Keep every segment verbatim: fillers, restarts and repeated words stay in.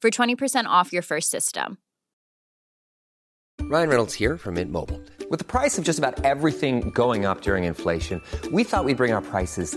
for twenty percent off your first system. Ryan Reynolds here from Mint Mobile. With the price of just about everything going up during inflation, we thought we'd bring our prices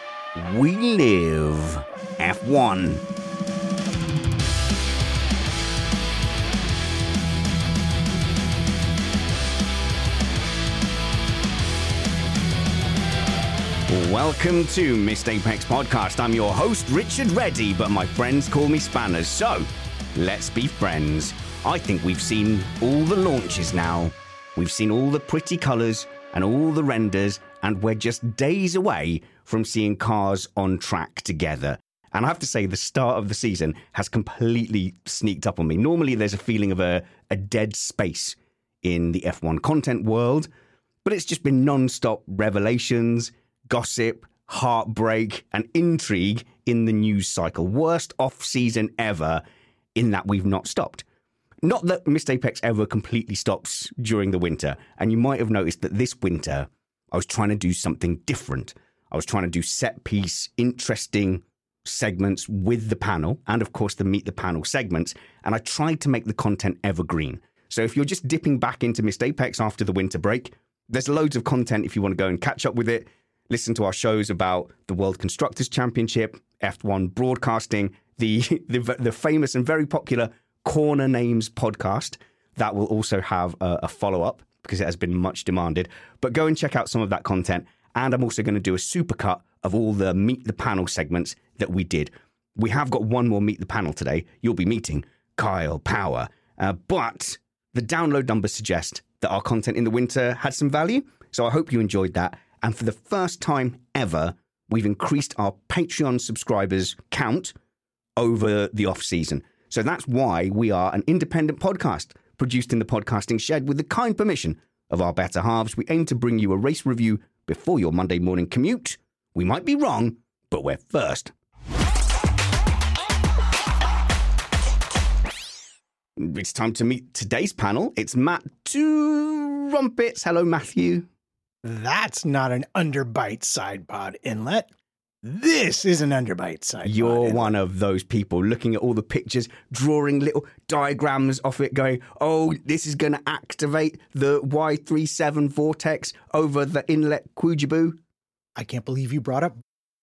We live F one. Welcome to Missed Apex Podcast. I'm your host, Richard Reddy, but my friends call me Spanners, so let's be friends. I think we've seen all the launches now. We've seen all the pretty colours and all the renders, and we're just days away from seeing cars on track together. And I have to say, the start of the season has completely sneaked up on me. Normally, there's a feeling of a, a dead space in the F one content world, but it's just been non-stop revelations, gossip, heartbreak, and intrigue in the news cycle. Worst off-season ever in that we've not stopped. Not that Missed Apex ever completely stops during the winter, and you might have noticed that this winter I was trying to do something different. I was trying to do set-piece, interesting segments with the panel, and of course the Meet the Panel segments, and I tried to make the content evergreen. So if you're just dipping back into Missed Apex after the winter break, there's loads of content if you want to go and catch up with it. Listen to our shows about the World Constructors Championship, F one Broadcasting, the, the, the famous and very popular Corner Names podcast. That will also have a, a follow-up because it has been much demanded. But go and check out some of that content. And I'm also going to do a supercut of all the Meet the Panel segments that we did. We have got one more Meet the Panel today. You'll be meeting Kyle Power. Uh, but the download numbers suggest that our content in the winter had some value. So I hope you enjoyed that. And for the first time ever, we've increased our Patreon subscribers count over the off-season. So that's why we are an independent podcast produced in the podcasting shed with the kind permission of our better halves. We aim to bring you a race review before your Monday morning commute. We might be wrong, but we're first. It's time to meet today's panel. It's Matt Two Rumpets. Hello, Matthew. That's not an underbite side pod inlet. This is an underbite side. You're one of those people looking at all the pictures, drawing little diagrams off it, going, oh, this is going to activate the Y three seven vortex over the inlet Coujaboo. I can't believe you brought up,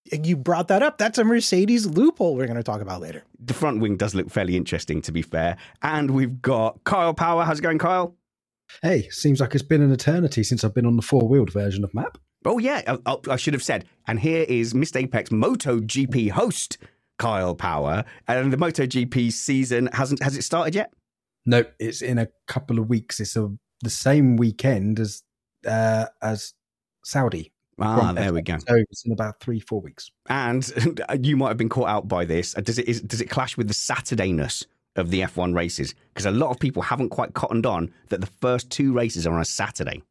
you brought that up. That's a Mercedes loophole we're going to talk about later. The front wing does look fairly interesting, to be fair. And we've got Kyle Power. How's it going, Kyle? Hey, seems like it's been an eternity since I've been on the four-wheeled version of map. Oh, yeah, I, I should have said. And here is Missed Apex MotoGP host, Kyle Power. And the MotoGP season, hasn't has it started yet? No, it's in a couple of weeks. It's a, the same weekend as uh, as Saudi. Ah, there we go. So it's in about three, four weeks. And you might have been caught out by this. Does it is, does it clash with the Saturdayness of the F one races, because a lot of people haven't quite cottoned on that the first two races are on a Saturday.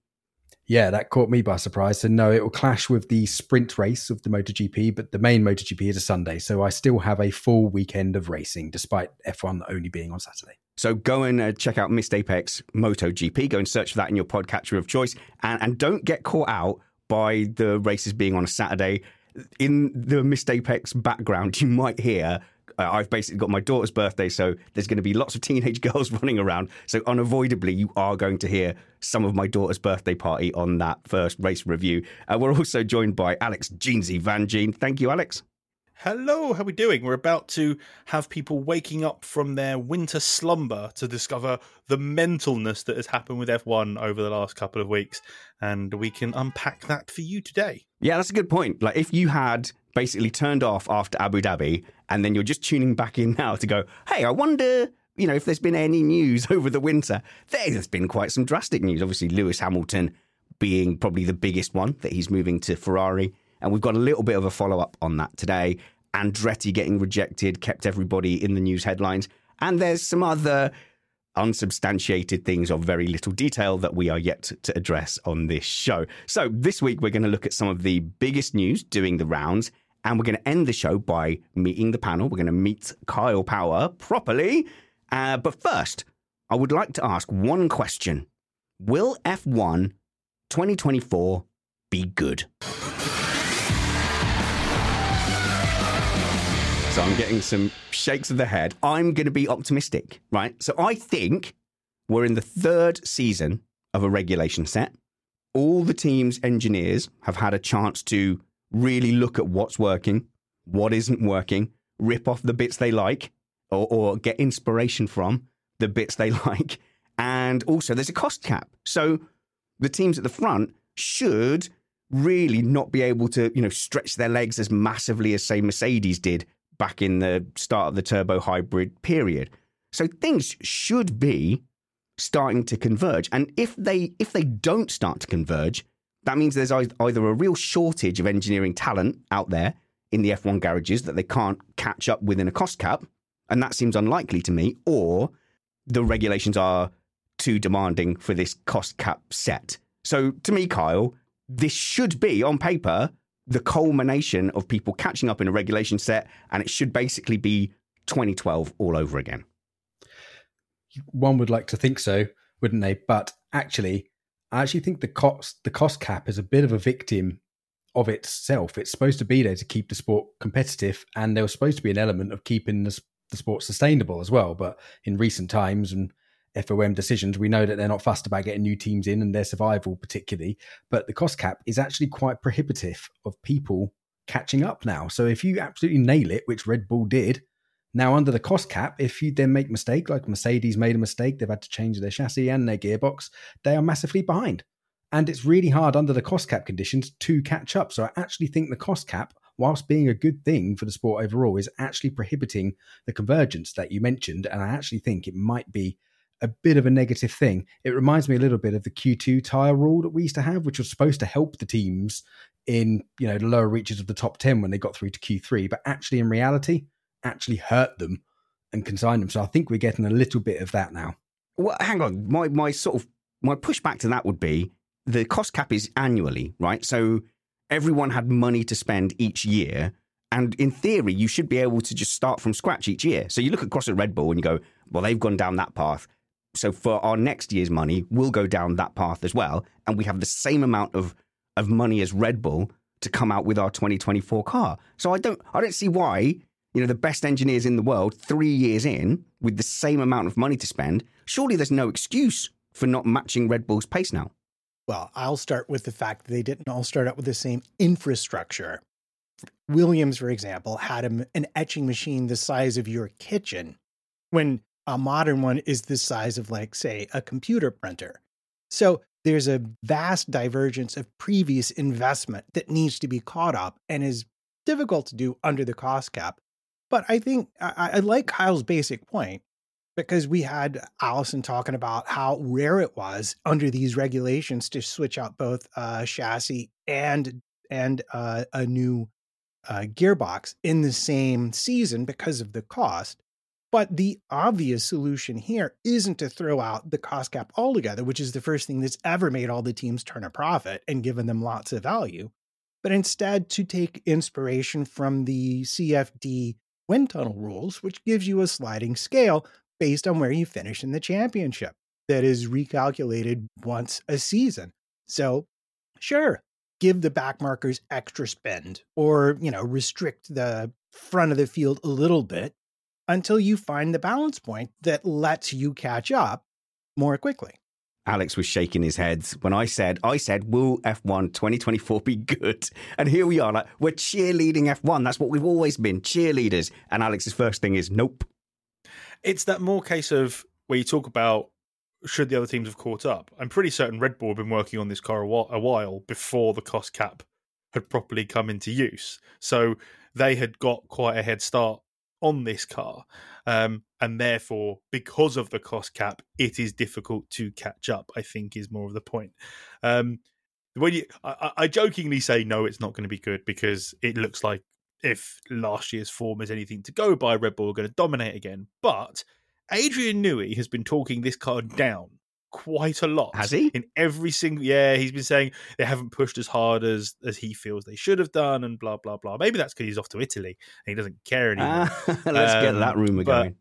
Yeah, that caught me by surprise. And no, it will clash with the sprint race of the MotoGP, but the main MotoGP is a Sunday. So I still have a full weekend of racing, despite F one only being on Saturday. So go and uh, check out Missed Apex MotoGP. Go and search for that in your podcatcher of choice. And, and don't get caught out by the races being on a Saturday. In the Missed Apex background, you might hear... Uh, I've basically got my daughter's birthday, so there's going to be lots of teenage girls running around. So unavoidably, you are going to hear some of my daughter's birthday party on that first race review. Uh, we're also joined by Alex Jeansy Van Gene. Thank you, Alex. Hello, how are we doing? We're about to have people waking up from their winter slumber to discover the mentalness that has happened with F one over the last couple of weeks. And we can unpack that for you today. Yeah, that's a good point. Like, if you had... basically turned off after Abu Dhabi, and then you're just tuning back in now to go, hey, I wonder, you know, if there's been any news over the winter. There's been quite some drastic news. Obviously, Lewis Hamilton being probably the biggest one, that he's moving to Ferrari. And we've got a little bit of a follow-up on that today. Andretti getting rejected kept everybody in the news headlines. And there's some other unsubstantiated things of very little detail that we are yet to address on this show. So this week, we're going to look at some of the biggest news doing the rounds. And we're going to end the show by meeting the panel. We're going to meet Kyle Power properly. Uh, but first, I would like to ask one question. Will F one twenty twenty-four be good? So I'm getting some shakes of the head. I'm going to be optimistic, right? So I think we're in the third season of a regulation set. All the team's engineers have had a chance to really look at what's working, what isn't working, rip off the bits they like, or, or get inspiration from the bits they like. And also there's a cost cap. So the teams at the front should really not be able to, you know, stretch their legs as massively as, say, Mercedes did back in the start of the turbo hybrid period. So things should be starting to converge. And if they if they don't start to converge, that means there's either a real shortage of engineering talent out there in the F one garages that they can't catch up with in a cost cap, and that seems unlikely to me, or the regulations are too demanding for this cost cap set. So to me, Kyle, this should be, on paper, the culmination of people catching up in a regulation set, and it should basically be twenty twelve all over again. One would like to think so, wouldn't they? But actually... I actually think the cost the cost cap is a bit of a victim of itself. It's supposed to be there to keep the sport competitive, and there was supposed to be an element of keeping the, the sport sustainable as well. But in recent times and F O M decisions, we know that they're not fussed about getting new teams in and their survival particularly. But the cost cap is actually quite prohibitive of people catching up now. So if you absolutely nail it, which Red Bull did, now under the cost cap, if you then make a mistake, like Mercedes made a mistake, they've had to change their chassis and their gearbox, they are massively behind. And it's really hard under the cost cap conditions to catch up. So I actually think the cost cap, whilst being a good thing for the sport overall, is actually prohibiting the convergence that you mentioned. And I actually think it might be a bit of a negative thing. It reminds me a little bit of the Q two tyre rule that we used to have, which was supposed to help the teams in, you know, the lower reaches of the top ten when they got through to Q three. But actually, in reality... actually hurt them and consign them. So I think we're getting a little bit of that now. Well, hang on. My my sort of my pushback to that would be the cost cap is annually, right? So everyone had money to spend each year. And in theory, you should be able to just start from scratch each year. So you look across at Red Bull and you go, well, they've gone down that path. So for our next year's money, we'll go down that path as well. And we have the same amount of, of money as Red Bull to come out with our twenty twenty-four car. So I don't I don't see why... You know, the best engineers in the world, three years in, with the same amount of money to spend, surely there's no excuse for not matching Red Bull's pace now. Well, I'll start with the fact that they didn't all start out with the same infrastructure. Williams, for example, had a, an etching machine the size of your kitchen, when a modern one is the size of, like, say, a computer printer. So there's a vast divergence of previous investment that needs to be caught up and is difficult to do under the cost cap. But I think I, I like Kyle's basic point, because we had Allison talking about how rare it was under these regulations to switch out both uh, chassis and and uh, a new uh, gearbox in the same season because of the cost. But the obvious solution here isn't to throw out the cost cap altogether, which is the first thing that's ever made all the teams turn a profit and given them lots of value, but instead to take inspiration from the C F D wind tunnel rules, which gives you a sliding scale based on where you finish in the championship that is recalculated once a season. So sure, give the back markers extra spend or, you know, restrict the front of the field a little bit until you find the balance point that lets you catch up more quickly. Alex was shaking his head when I said, I said, will F one twenty twenty-four be good? And here we are, like, we're cheerleading F one. That's what we've always been, cheerleaders. And Alex's first thing is, nope. It's that more case of where you talk about, should the other teams have caught up? I'm pretty certain Red Bull had been working on this car a while, a while before the cost cap had properly come into use. So they had got quite a head start on this car, um, and therefore, because of the cost cap, it is difficult to catch up, I think, is more of the point. Um, when you, I, I jokingly say, no, it's not going to be good, because it looks like if last year's form is anything to go by, Red Bull are going to dominate again. But Adrian Newey has been talking this car down quite a lot. Has he? In every single, yeah, he's been saying they haven't pushed as hard as as he feels they should have done, and blah blah blah. Maybe that's because he's off to Italy and he doesn't care anymore. Uh, let's um, get that rumor going.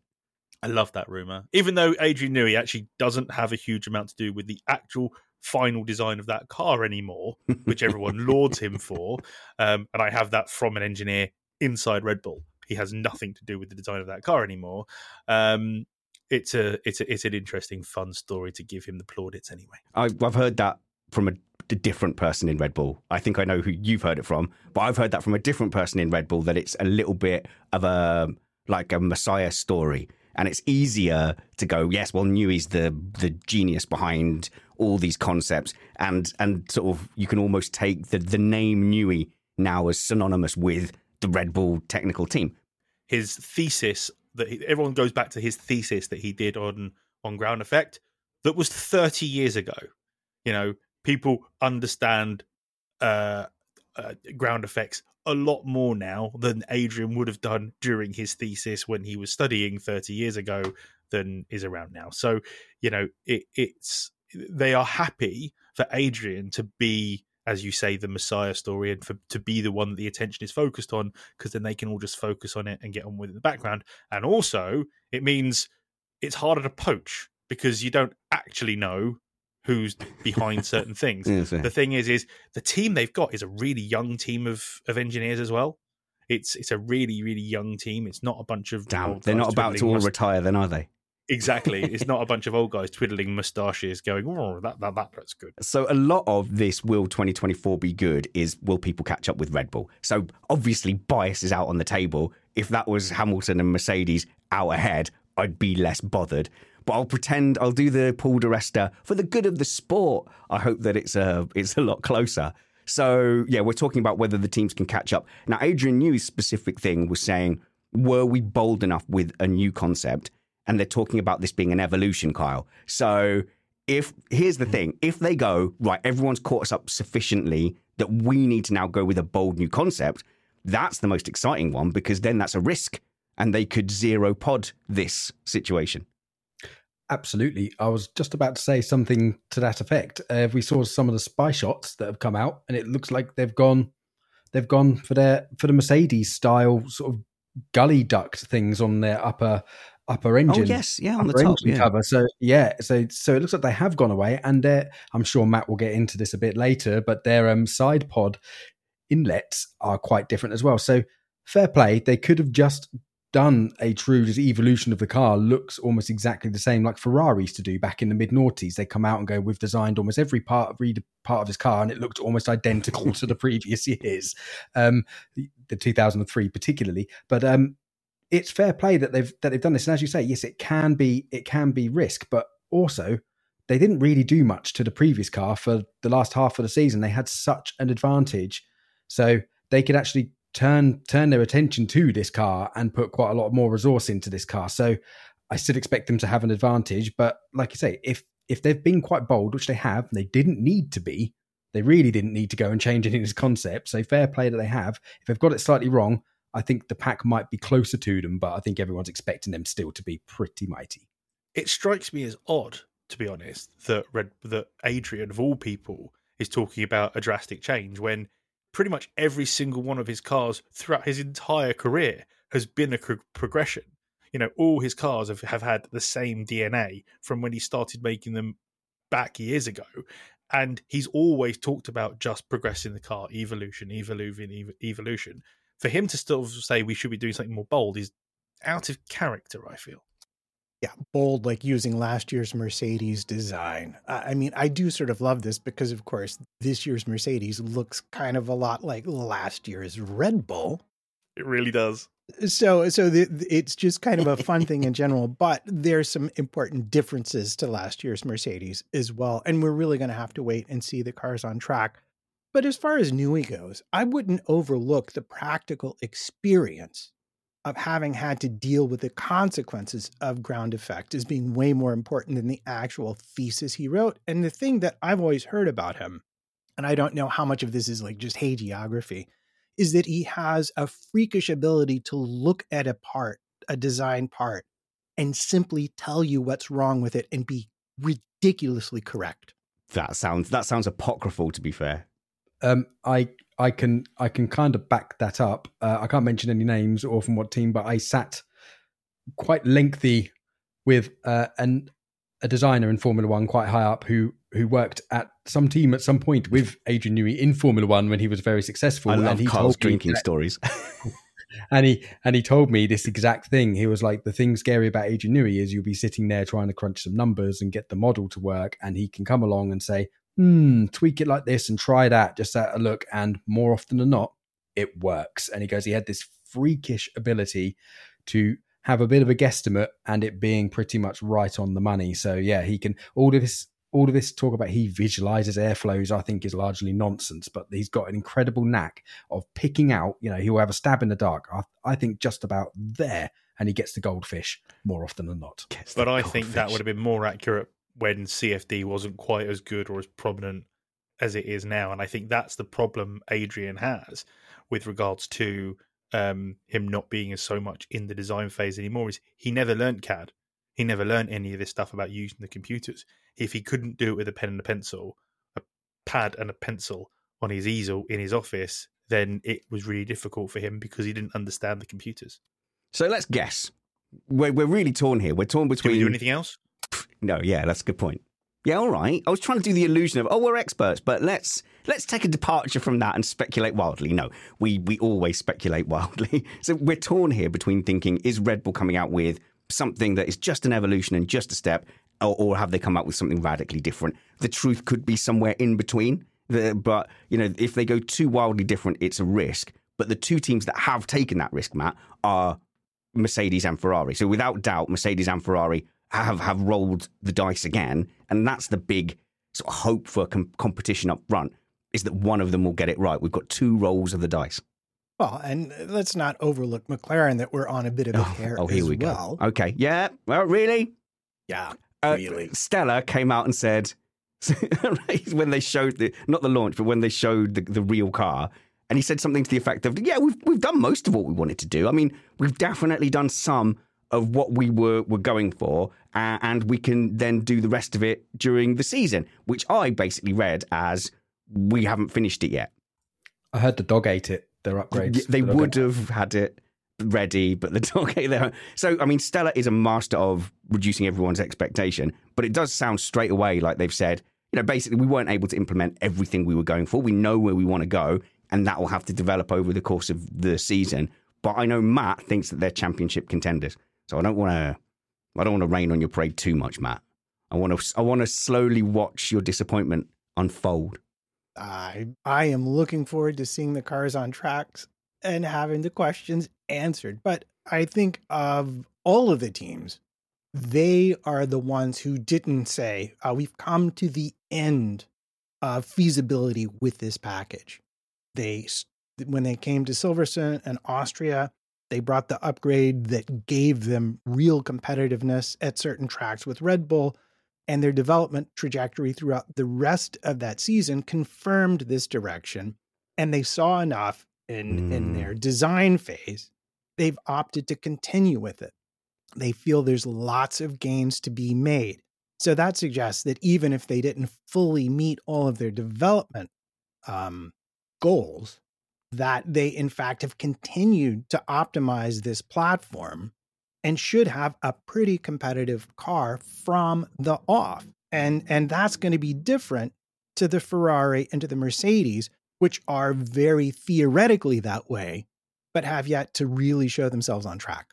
I love that rumor, even though Adrian Newey actually doesn't have a huge amount to do with the actual final design of that car anymore, which everyone lauds him for. Um, and I have that from an engineer inside Red Bull. He has nothing to do with the design of that car anymore. Um, It's a it's a, it's an interesting, fun story to give him the plaudits anyway. I, I've heard that from a, a different person in Red Bull. I think I know who you've heard it from, but I've heard that from a different person in Red Bull, that it's a little bit of a like a messiah story. And it's easier to go, yes, well, Newey's the the genius behind all these concepts. And and sort of you can almost take the, the name Newey now as synonymous with the Red Bull technical team. His thesis that he, everyone goes back to his thesis that he did on, on ground effect that was thirty years ago. You know, people understand uh, uh, ground effects a lot more now than Adrian would have done during his thesis when he was studying thirty years ago than is around now. So, you know, it, it's they are happy for Adrian to be, as you say, the Messiah story, and for to be the one that the attention is focused on, because then they can all just focus on it and get on with it in the background. And also, it means it's harder to poach because you don't actually know who's behind certain things. Yes, the thing is, is the team they've got is a really young team of of engineers as well. It's it's a really really young team. It's not a bunch of damn. They're not about to all must- retire, then, are they? Exactly. It's not a bunch of old guys twiddling moustaches going, oh, that, that, that looks good. So a lot of this will twenty twenty-four be good is, will people catch up with Red Bull? So obviously bias is out on the table. If that was Hamilton and Mercedes out ahead, I'd be less bothered. But I'll pretend I'll do the Paul de Resta for the good of the sport. I hope that it's a, it's a lot closer. So, yeah, we're talking about whether the teams can catch up. Now, Adrian Newey's specific thing was saying, were we bold enough with a new concept? And they're talking about this being an evolution, Kyle. So if here's the thing, if they go, right, everyone's caught us up sufficiently that we need to now go with a bold new concept, that's the most exciting one, because then that's a risk and they could zero pod this situation. Absolutely. I was just about to say something to that effect. Uh, we saw some of the spy shots that have come out, and it looks like they've gone they've gone for their for the Mercedes style sort of gully duct things on their upper upper engine. Oh yes, yeah, on the top, yeah. Cover. So yeah, so so it looks like they have gone away, and they're, I'm sure Matt will get into this a bit later, but their um, side pod inlets are quite different as well. So fair play, they could have just done a true just evolution of the car. Looks almost exactly the same like Ferrari used to do back in the mid-noughties. They come out and go, we've designed almost every part of, part of his car, and it looked almost identical to the previous years, um, the two thousand three particularly. But um, it's fair play that they've that they've done this, and as you say, yes, it can be it can be risk, but also they didn't really do much to the previous car for the last half of the season. They had such an advantage, so they could actually turn turn their attention to this car and put quite a lot more resource into this car. So I still expect them to have an advantage, but like you say, if if they've been quite bold, which they have, and they didn't need to be, they really didn't need to go and change any of this concept. So fair play that they have. If they've got it slightly wrong, I think the pack might be closer to them, but I think everyone's expecting them still to be pretty mighty. It strikes me as odd, to be honest, that Red, that Adrian, of all people, is talking about a drastic change when pretty much every single one of his cars throughout his entire career has been a pro- progression. You know, all his cars have, have had the same D N A from when he started making them back years ago. And he's always talked about just progressing the car, evolution, evolving, ev- evolution. For him to still say we should be doing something more bold is out of character, I feel. Yeah, bold, like using last year's Mercedes design. I mean, I do sort of love this because, of course, this year's Mercedes looks kind of a lot like last year's Red Bull. It really does. So so the, the, it's just kind of a fun thing in general, but there's some important differences to last year's Mercedes as well. And we're really going to have to wait and see the cars on track. But as far as Newey goes, I wouldn't overlook the practical experience of having had to deal with the consequences of ground effect as being way more important than the actual thesis he wrote. And the thing that I've always heard about him, and I don't know how much of this is like just hagiography, is that he has a freakish ability to look at a part, a design part, and simply tell you what's wrong with it and be ridiculously correct. That sounds that sounds apocryphal, to be fair. Um, I I can I can kind of back that up. Uh, I can't mention any names or from what team, but I sat quite lengthy with uh, an a designer in Formula One, quite high up, who who worked at some team at some point with Adrian Newey in Formula One when he was very successful. I love Carl's drinking that, stories. and he and he told me this exact thing. He was like, the thing scary about Adrian Newey is you'll be sitting there trying to crunch some numbers and get the model to work, and he can come along and say, hmm, tweak it like this and try that, just at a look, and more often than not, it works. And he goes, he had this freakish ability to have a bit of a guesstimate and it being pretty much right on the money. So yeah, he can, all of this, all of this talk about he visualizes airflows, I think is largely nonsense, but he's got an incredible knack of picking out, you know, he'll have a stab in the dark, I, I think just about there, and he gets the goldfish more often than not. But I think that would have been more accurate when C F D wasn't quite as good or as prominent as it is now. And I think that's the problem Adrian has with regards to Um, him not being as so much in the design phase anymore is he never learned C A D. He never learned any of this stuff about using the computers. If he couldn't do it with a pen and a pencil, a pad and a pencil on his easel in his office, then it was really difficult for him because he didn't understand the computers. So let's guess. We're, we're really torn here. We're torn between... Can we do anything else? No, yeah, that's a good point. Yeah, all right. I was trying to do the illusion of, oh, we're experts, but let's let's take a departure from that and speculate wildly. No, we we always speculate wildly. So we're torn here between thinking, is Red Bull coming out with something that is just an evolution and just a step, or, or have they come out with something radically different? The truth could be somewhere in between. The, but, you know, if they go too wildly different, it's a risk. But the two teams that have taken that risk, Matt, are Mercedes and Ferrari. So without doubt, Mercedes and Ferrari have have rolled the dice again, and that's the big sort of hope for com- competition up front, is that one of them will get it right. We've got two rolls of the dice. Well, and let's not overlook McLaren, that we're on a bit of a tear oh, oh, here as we well. Go. Okay, yeah, well, really? Yeah, uh, really. Stella came out and said, when they showed, the not the launch, but when they showed the, the real car, and he said something to the effect of, yeah, we've we've done most of what we wanted to do. I mean, we've definitely done some of what we were, were going for, uh, and we can then do the rest of it during the season, which I basically read as, we haven't finished it yet. I heard the dog ate it, their upgrades. They, they the would have had it ready, but the dog ate their... So, I mean, Stella is a master of reducing everyone's expectation, but it does sound straight away like they've said, you know, basically, we weren't able to implement everything we were going for. We know where we want to go, and that will have to develop over the course of the season. But I know Matt thinks that they're championship contenders. So I don't want to, I don't want to rain on your parade too much, Matt. I want to, I want to slowly watch your disappointment unfold. I, I am looking forward to seeing the cars on tracks and having the questions answered. But I think of all of the teams, they are the ones who didn't say, uh, we've come to the end of feasibility with this package. They, when they came to Silverstone and Austria, they brought the upgrade that gave them real competitiveness at certain tracks with Red Bull, and their development trajectory throughout the rest of that season confirmed this direction. And they saw enough in, mm. in their design phase, they've opted to continue with it. They feel there's lots of gains to be made. So that suggests that even if they didn't fully meet all of their development um, goals, that they in fact have continued to optimize this platform and should have a pretty competitive car from the off. And, and that's going to be different to the Ferrari and to the Mercedes, which are very theoretically that way, but have yet to really show themselves on track.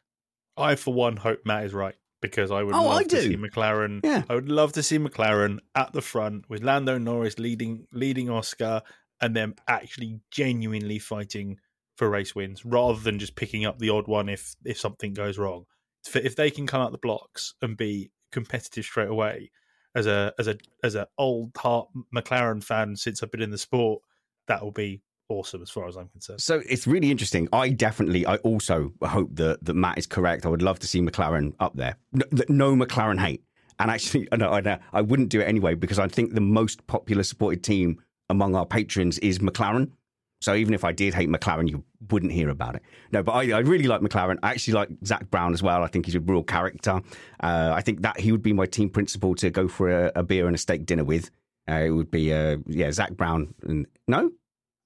I, for one, hope Matt is right, because I would oh, love I to do. see McLaren. Yeah. I would love to see McLaren at the front with Lando Norris leading leading Oscar and them actually genuinely fighting for race wins rather than just picking up the odd one if, if something goes wrong. If they can come out the blocks and be competitive straight away, as a as a as an old heart McLaren fan since I've been in the sport, that will be awesome as far as I'm concerned. So it's really interesting. I definitely, I also hope that, that Matt is correct. I would love to see McLaren up there. No, no McLaren hate. And actually, no, I, I wouldn't do it anyway, because I think the most popular supported team among our patrons is McLaren. So even if I did hate McLaren, you wouldn't hear about it. No, but I, I really like McLaren. I actually like Zach Brown as well. I think he's a real character. Uh, I think that he would be my team principal to go for a, a beer and a steak dinner with. Uh, it would be, uh, yeah, Zach Brown. And, no?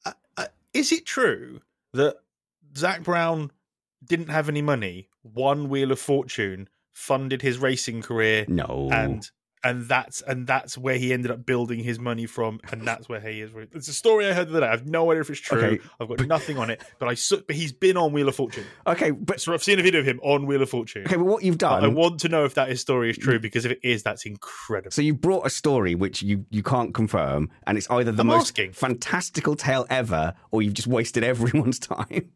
Uh, uh, is it true that Zach Brown didn't have any money, won Wheel of Fortune, funded his racing career? No. And... And that's and that's where he ended up building his money from, and that's where he is. It's a story I heard the other day. I have no idea if it's true. Okay. I've got nothing on it, but I su- but he's been on Wheel of Fortune. Okay, but so I've seen a video of him on Wheel of Fortune. Okay, but what you've done, I want to know if that story is true, because if it is, that's incredible. So you brought a story which you, you can't confirm, and it's either the I'm most asking. fantastical tale ever, or you've just wasted everyone's time.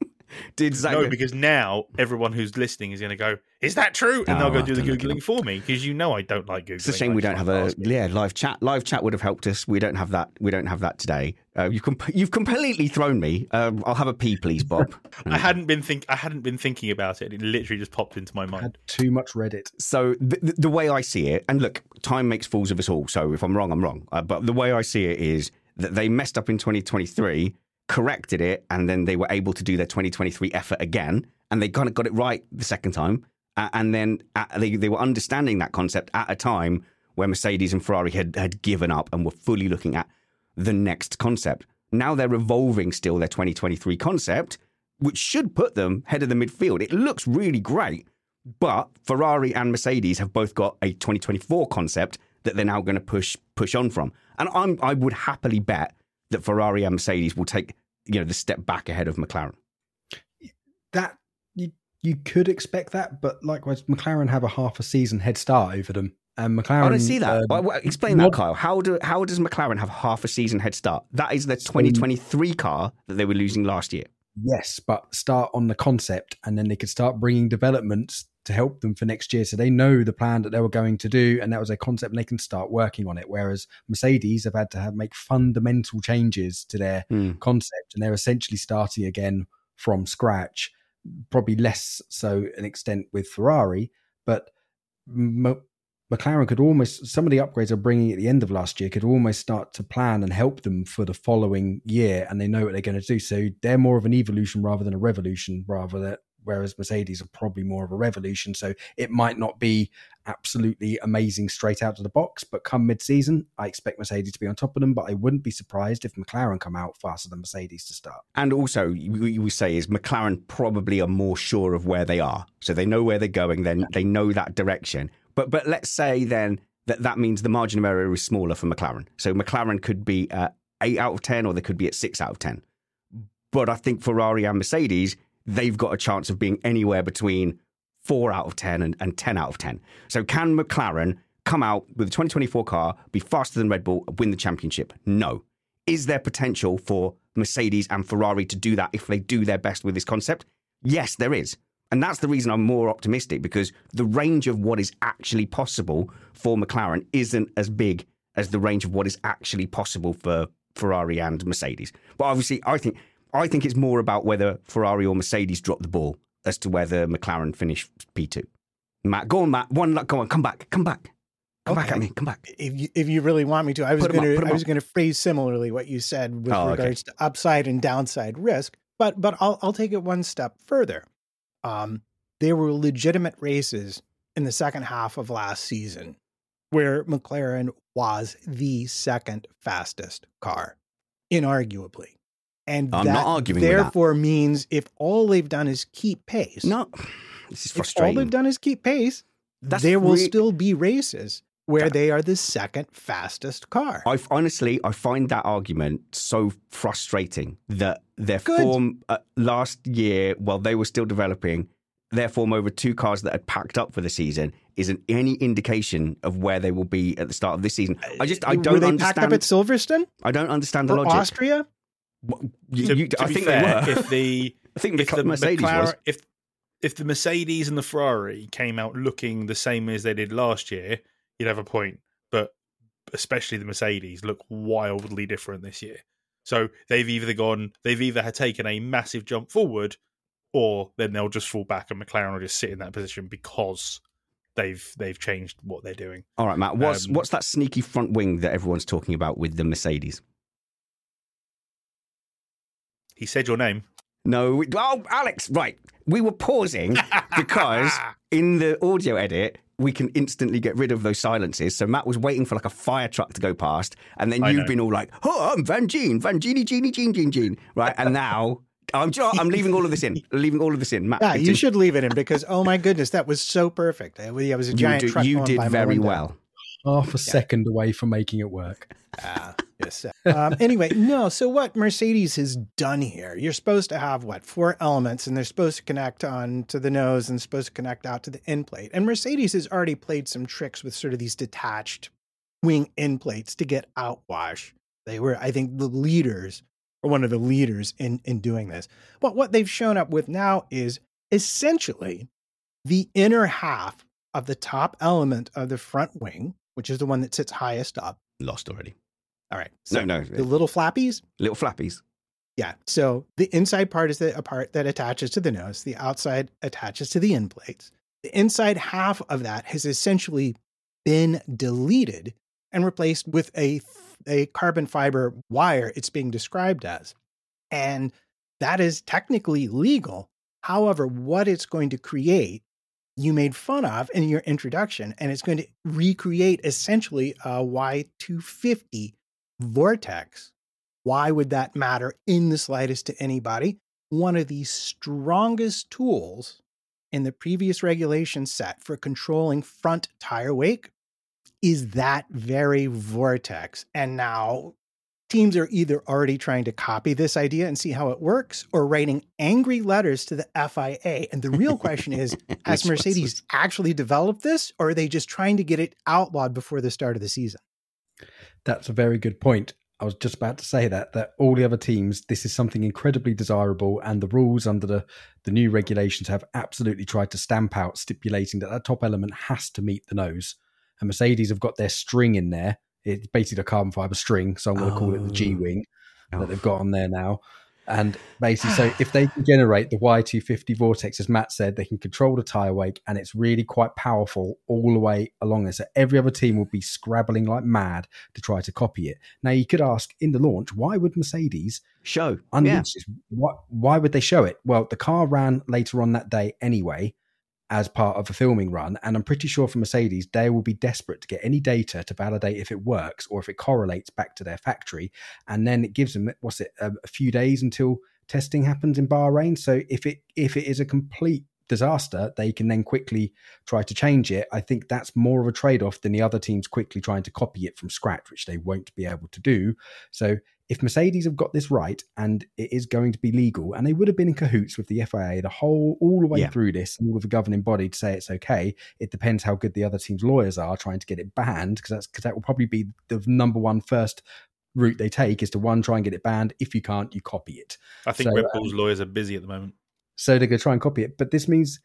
Did Zach... No, because now everyone who's listening is going to go, is that true? And oh, they'll go do the Googling for me, because you know I don't like Googling. It's a shame we don't have a yeah, live chat. Live chat would have helped us. We don't have that. We don't have that today. Uh, you've, comp- you've completely thrown me. Um, I'll have a pee, please, Bob. I hadn't been think. I hadn't been thinking about it. It literally just popped into my mind. I had too much Reddit. So the, the, the way I see it, and look, time makes fools of us all. So if I'm wrong, I'm wrong. Uh, but the way I see it is that they messed up in twenty twenty-three. Corrected it, and then they were able to do their twenty twenty-three effort again, and they kind of got it right the second time, uh, and then uh, they, they were understanding that concept at a time where Mercedes and Ferrari had, had given up and were fully looking at the next concept. Now they're evolving still their twenty twenty-three concept, which should put them head of the midfield. It looks really great, but Ferrari and Mercedes have both got a twenty twenty-four concept that they're now going to push push on from, and I'm I would happily bet that Ferrari and Mercedes will take, you know, the step back ahead of McLaren. That you, you could expect that, but likewise, McLaren have a half a season head start over them. And McLaren, I don't see that. Um, Explain that, Kyle. How do how does McLaren have half a season head start? That is the twenty twenty-three car that they were losing last year. Yes, but start on the concept, and then they could start bringing developments to help them for next year. So they know the plan that they were going to do, and that was a concept, and they can start working on it. Whereas Mercedes have had to have make fundamental changes to their mm. concept, and they're essentially starting again from scratch, probably less so an extent with Ferrari, but M- McLaren could almost, some of the upgrades they're bringing at the end of last year could almost start to plan and help them for the following year. And they know what they're going to do. So they're more of an evolution rather than a revolution, rather than whereas Mercedes are probably more of a revolution. So it might not be absolutely amazing straight out of the box, but come mid-season, I expect Mercedes to be on top of them, but I wouldn't be surprised if McLaren come out faster than Mercedes to start. And also, what you would say is McLaren probably are more sure of where they are. So they know where they're going, then they know that direction. But but let's say then that that means the margin of error is smaller for McLaren. So McLaren could be at eight out of ten, or they could be at six out of ten. But I think Ferrari and Mercedes, they've got a chance of being anywhere between four out of ten and, and ten out of ten. So can McLaren come out with a twenty twenty-four car, be faster than Red Bull, win the championship? No. Is there potential for Mercedes and Ferrari to do that if they do their best with this concept? Yes, there is. And that's the reason I'm more optimistic, because the range of what is actually possible for McLaren isn't as big as the range of what is actually possible for Ferrari and Mercedes. But obviously, I think... I think it's more about whether Ferrari or Mercedes drop the ball as to whether McLaren finish P two. Matt, go on, Matt. One, go on, come back, come back, come okay. back at me, come back. If you, if you really want me to, I was going to, I was going to phrase similarly what you said with oh, regards okay. to upside and downside risk. But but I'll I'll take it one step further. Um, there were legitimate races in the second half of last season where McLaren was the second fastest car, inarguably. And I'm that not arguing therefore with that. Means if all they've done is keep pace. No, this is frustrating. If all they've done is keep pace, That's there will re- still be races where that, they are the second fastest car. I honestly, I find that argument so frustrating that their Good. form uh, last year, while they were still developing, their form over two cars that had packed up for the season isn't any indication of where they will be at the start of this season. I just, I don't understand. Were they understand. packed up at Silverstone? I don't understand the or logic. Austria? Well, you, to, you, to I think fair, they were. If the, I think if the Mercedes McLaren, was. If, if the Mercedes and the Ferrari came out looking the same as they did last year, you'd have a point. But especially the Mercedes look wildly different this year. So they've either gone, they've either had taken a massive jump forward, or then they'll just fall back and McLaren will just sit in that position because they've they've changed what they're doing. All right, Matt, what's um, what's that sneaky front wing that everyone's talking about with the Mercedes? He said your name. No. We, oh, Alex, right. We were pausing because in the audio edit, we can instantly get rid of those silences. So Matt was waiting for like a fire truck to go past. And then I you've know. been all like, oh, I'm Van Gene, Van Gene, Gene, Gene, Gene, Gene. Right. And now I'm I'm leaving all of this in. Leaving all of this in. Matt. Yeah, you in. should leave it in because, oh my goodness, that was so perfect. It was a giant you do, truck. You did very well. Half a yeah. second away from making it work. Ah, yes. Um, anyway, no. So what Mercedes has done here, you're supposed to have what four elements, and they're supposed to connect on to the nose and supposed to connect out to the end plate. And Mercedes has already played some tricks with sort of these detached wing end plates to get outwash. They were, I think, the leaders or one of the leaders in in doing this. But what they've shown up with now is essentially the inner half of the top element of the front wing, which is the one that sits highest up. Lost already. All right. So no, no. The little flappies? Little flappies. Yeah. So the inside part is the a part that attaches to the nose. The outside attaches to the end plates. The inside half of that has essentially been deleted and replaced with a, a carbon fiber wire, it's being described as. And that is technically legal. However, what it's going to create you made fun of in your introduction, and it's going to recreate essentially a Y two fifty vortex. Why would that matter in the slightest to anybody? One of the strongest tools in the previous regulation set for controlling front tire wake is that very vortex. And now teams are either already trying to copy this idea and see how it works or writing angry letters to the F I A. And the real question is, has Mercedes actually developed this, or are they just trying to get it outlawed before the start of the season? That's a very good point. I was just about to say that, that all the other teams, this is something incredibly desirable, and the rules under the, the new regulations have absolutely tried to stamp out, stipulating that that top element has to meet the nose. And Mercedes have got their string in there. It's basically a carbon fiber string, so I'm going to oh. call it the G-Wing oh. that they've got on there now. And basically, so if they can generate the Y two fifty vortex, as Matt said, they can control the tire wake, and it's really quite powerful all the way along there. So every other team will be scrabbling like mad to try to copy it. Now, you could ask, in the launch, why would Mercedes show? Yeah. Why, why would they show it? Well, the car ran later on that day anyway, as part of a filming run. And I'm pretty sure for Mercedes, they will be desperate to get any data to validate if it works or if it correlates back to their factory. And then it gives them, what's it, a few days until testing happens in Bahrain. So if it if it is a complete disaster, they can then quickly try to change it. I think that's more of a trade-off than the other teams quickly trying to copy it from scratch, which they won't be able to do. So if Mercedes have got this right, and it is going to be legal, and they would have been in cahoots with the F I A the whole, all the way yeah. through this, and all of the governing body to say it's okay. It depends how good the other team's lawyers are trying to get it banned, because that's because that will probably be the number one first route they take is to one, try and get it banned. If you can't, you copy it. I think so, Red Bull's um, lawyers are busy at the moment. So they're going to try and copy it. But this means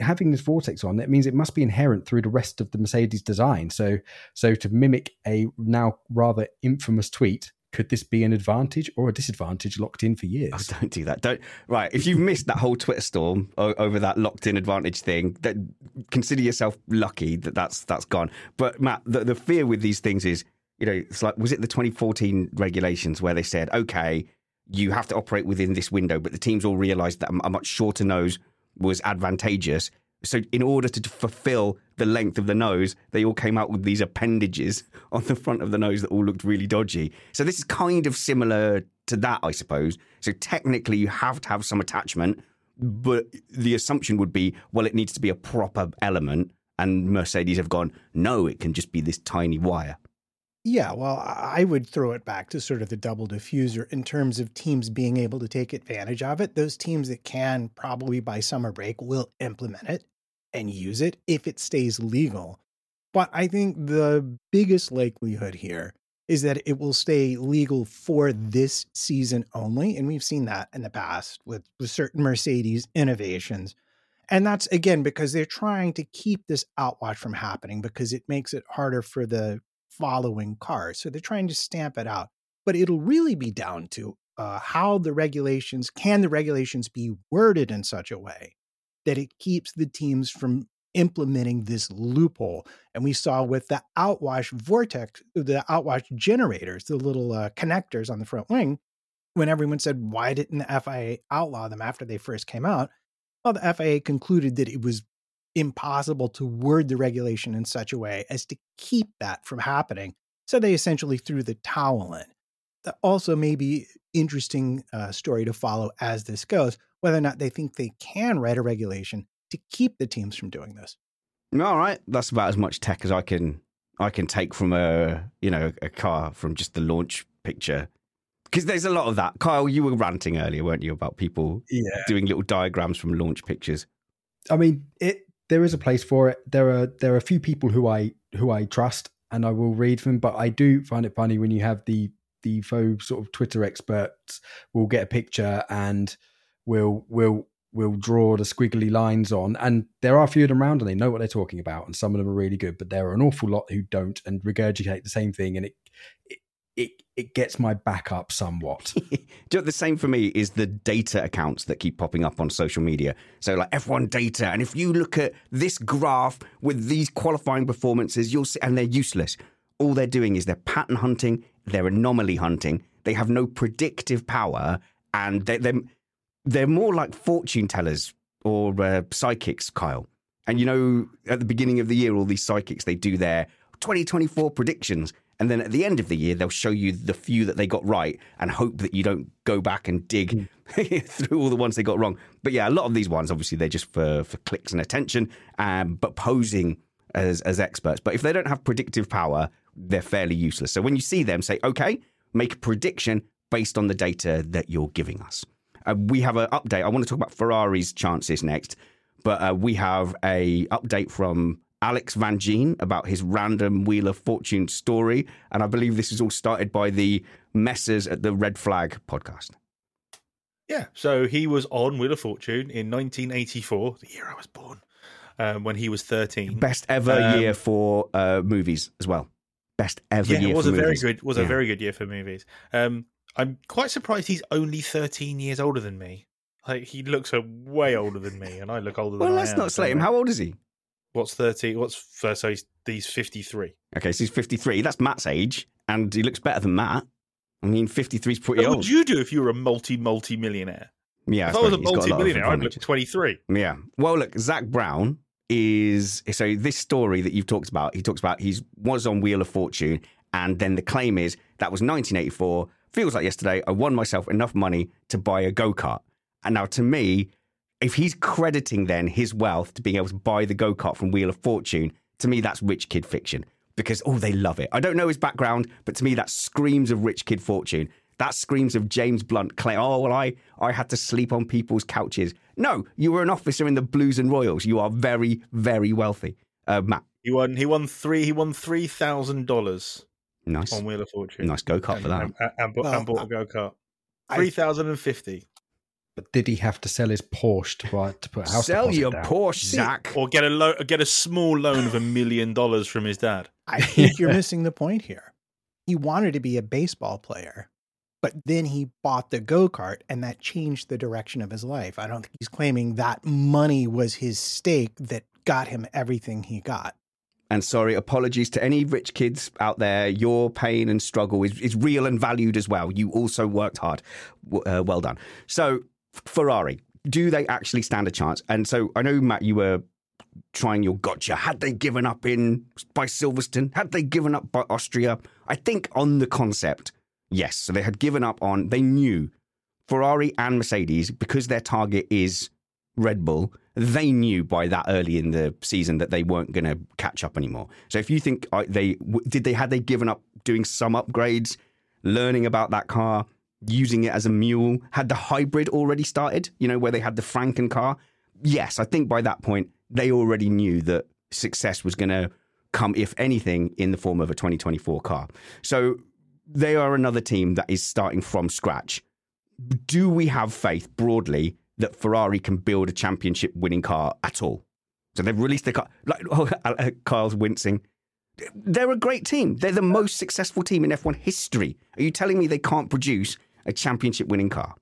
having this vortex on, that means it must be inherent through the rest of the Mercedes design. So, so to mimic a now rather infamous tweet, could this be an advantage or a disadvantage locked in for years? Oh, don't do that. Don't. Right. If you've missed that whole Twitter storm over that locked in advantage thing, then consider yourself lucky that that's, that's gone. But Matt, the, the fear with these things is, you know, it's like, was it the twenty fourteen regulations where they said, okay, you have to operate within this window. But the teams all realised that a much shorter nose was advantageous. So in order to fulfil the length of the nose, they all came out with these appendages on the front of the nose that all looked really dodgy. So this is kind of similar to that, I suppose. So technically you have to have some attachment, but the assumption would be, well, it needs to be a proper element. And Mercedes have gone, no, it can just be this tiny wire. Yeah, well, I would throw it back to sort of the double diffuser in terms of teams being able to take advantage of it. Those teams that can, probably by summer break, will implement it and use it if it stays legal. But I think the biggest likelihood here is that it will stay legal for this season only. And we've seen that in the past with, with certain Mercedes innovations. And that's, again, because they're trying to keep this outwatch from happening because it makes it harder for the following cars. So they're trying to stamp it out. But it'll really be down to uh, how the regulations, can the regulations be worded in such a way that it keeps the teams from implementing this loophole. And we saw with the outwash vortex, the outwash generators, the little uh, connectors on the front wing, when everyone said, why didn't the F I A outlaw them after they first came out? Well, the F I A concluded that it was impossible to word the regulation in such a way as to keep that from happening. So they essentially threw the towel in. That also may be interesting uh, story to follow as this goes, whether or not they think they can write a regulation to keep the teams from doing this. All right. That's about as much tech as I can I can take from a, you know, a car from just the launch picture. Because there's a lot of that. Kyle, you were ranting earlier, weren't you, about people yeah. doing little diagrams from launch pictures? I mean, it. There is a place for it. There are there are a few people who I who I trust, and I will read them. But I do find it funny when you have the the faux sort of Twitter experts will get a picture and will will will draw the squiggly lines on. And there are a few of them around, and they know what they're talking about. And some of them are really good, but there are an awful lot who don't and regurgitate the same thing. And it it it, it gets my back up somewhat. The same for me is the data accounts that keep popping up on social media. So like F one data, and if you look at this graph with these qualifying performances, you'll see, and they're useless. All they're doing is they're pattern hunting, they're anomaly hunting, they have no predictive power, and they're, they're, they're more like fortune tellers or uh, psychics, Kyle. And you know, at the beginning of the year, all these psychics, they do their twenty twenty-four predictions. And then at the end of the year, they'll show you the few that they got right and hope that you don't go back and dig mm. through all the ones they got wrong. But yeah, a lot of these ones, obviously, they're just for, for clicks and attention, um, but posing as, as experts. But if they don't have predictive power, they're fairly useless. So when you see them, say, OK, make a prediction based on the data that you're giving us. Uh, we have an update. I want to talk about Ferrari's chances next, but uh, we have a update from Alex Van Gene about his random Wheel of Fortune story. And I believe this is all started by the messers at the Red Flag podcast. Yeah. So he was on Wheel of Fortune in nineteen eighty-four, the year I was born, um, when he was thirteen. Best ever um, year for uh, movies as well. Best ever yeah, year it was for a movies. Very good, was yeah. a very good year for movies. Um, I'm quite surprised he's only thirteen years older than me. Like, he looks way older than me, and I look older well, than I Well, let's not slate him. How old is he? What's thirty? What's first? So he's, he's fifty-three. Okay, so he's fifty-three. That's Matt's age, and he looks better than Matt. I mean, fifty-three's pretty what old. What would you do if you were a multi multi millionaire? Yeah, if I, I was a multi millionaire, I'd look twenty-three. Yeah. Well, look, Zach Brown is so this story that you've talked about. He talks about he was on Wheel of Fortune, and then the claim is that was nineteen eighty-four. Feels like yesterday. I won myself enough money to buy a go kart, and now to me, if he's crediting then his wealth to being able to buy the go-kart from Wheel of Fortune, to me, that's rich kid fiction because, oh, they love it. I don't know his background, but to me, that screams of rich kid fortune. That screams of James Blunt claim, oh, well, I, I had to sleep on people's couches. No, you were an officer in the Blues and Royals. You are very, very wealthy. Uh, Matt. He won He won three. He won three thousand dollars nice. On Wheel of Fortune. Nice go-kart and, for that. And, and, well, and bought a go-kart. three thousand fifty dollars. But did he have to sell his Porsche to, buy, to put a house sell deposit your down? Porsche, Zach, or get a lo- get a small loan of a million dollars from his dad? I think you're missing the point here. He wanted to be a baseball player, but then he bought the go-kart, and that changed the direction of his life. I don't think he's claiming that money was his stake that got him everything he got. And sorry, apologies to any rich kids out there. Your pain and struggle is, is real and valued as well. You also worked hard. Uh, well done. So Ferrari, do they actually stand a chance? And so I know, Matt, you were trying your gotcha. Had they given up in by Silverstone? Had they given up by Austria? I think on the concept, yes. So they had given up on, they knew Ferrari and Mercedes, because their target is Red Bull, they knew by that early in the season that they weren't going to catch up anymore. So if you think they did, they had they given up doing some upgrades, learning about that car, using it as a mule, had the hybrid already started, you know, where they had the Franken car. Yes, I think by that point, they already knew that success was going to come, if anything, in the form of a twenty twenty-four car. So they are another team that is starting from scratch. Do we have faith broadly that Ferrari can build a championship winning car at all? So they've released their car. Like, oh, Kyle's wincing. They're a great team. They're the most successful team in F one history. Are you telling me they can't produce a championship winning car?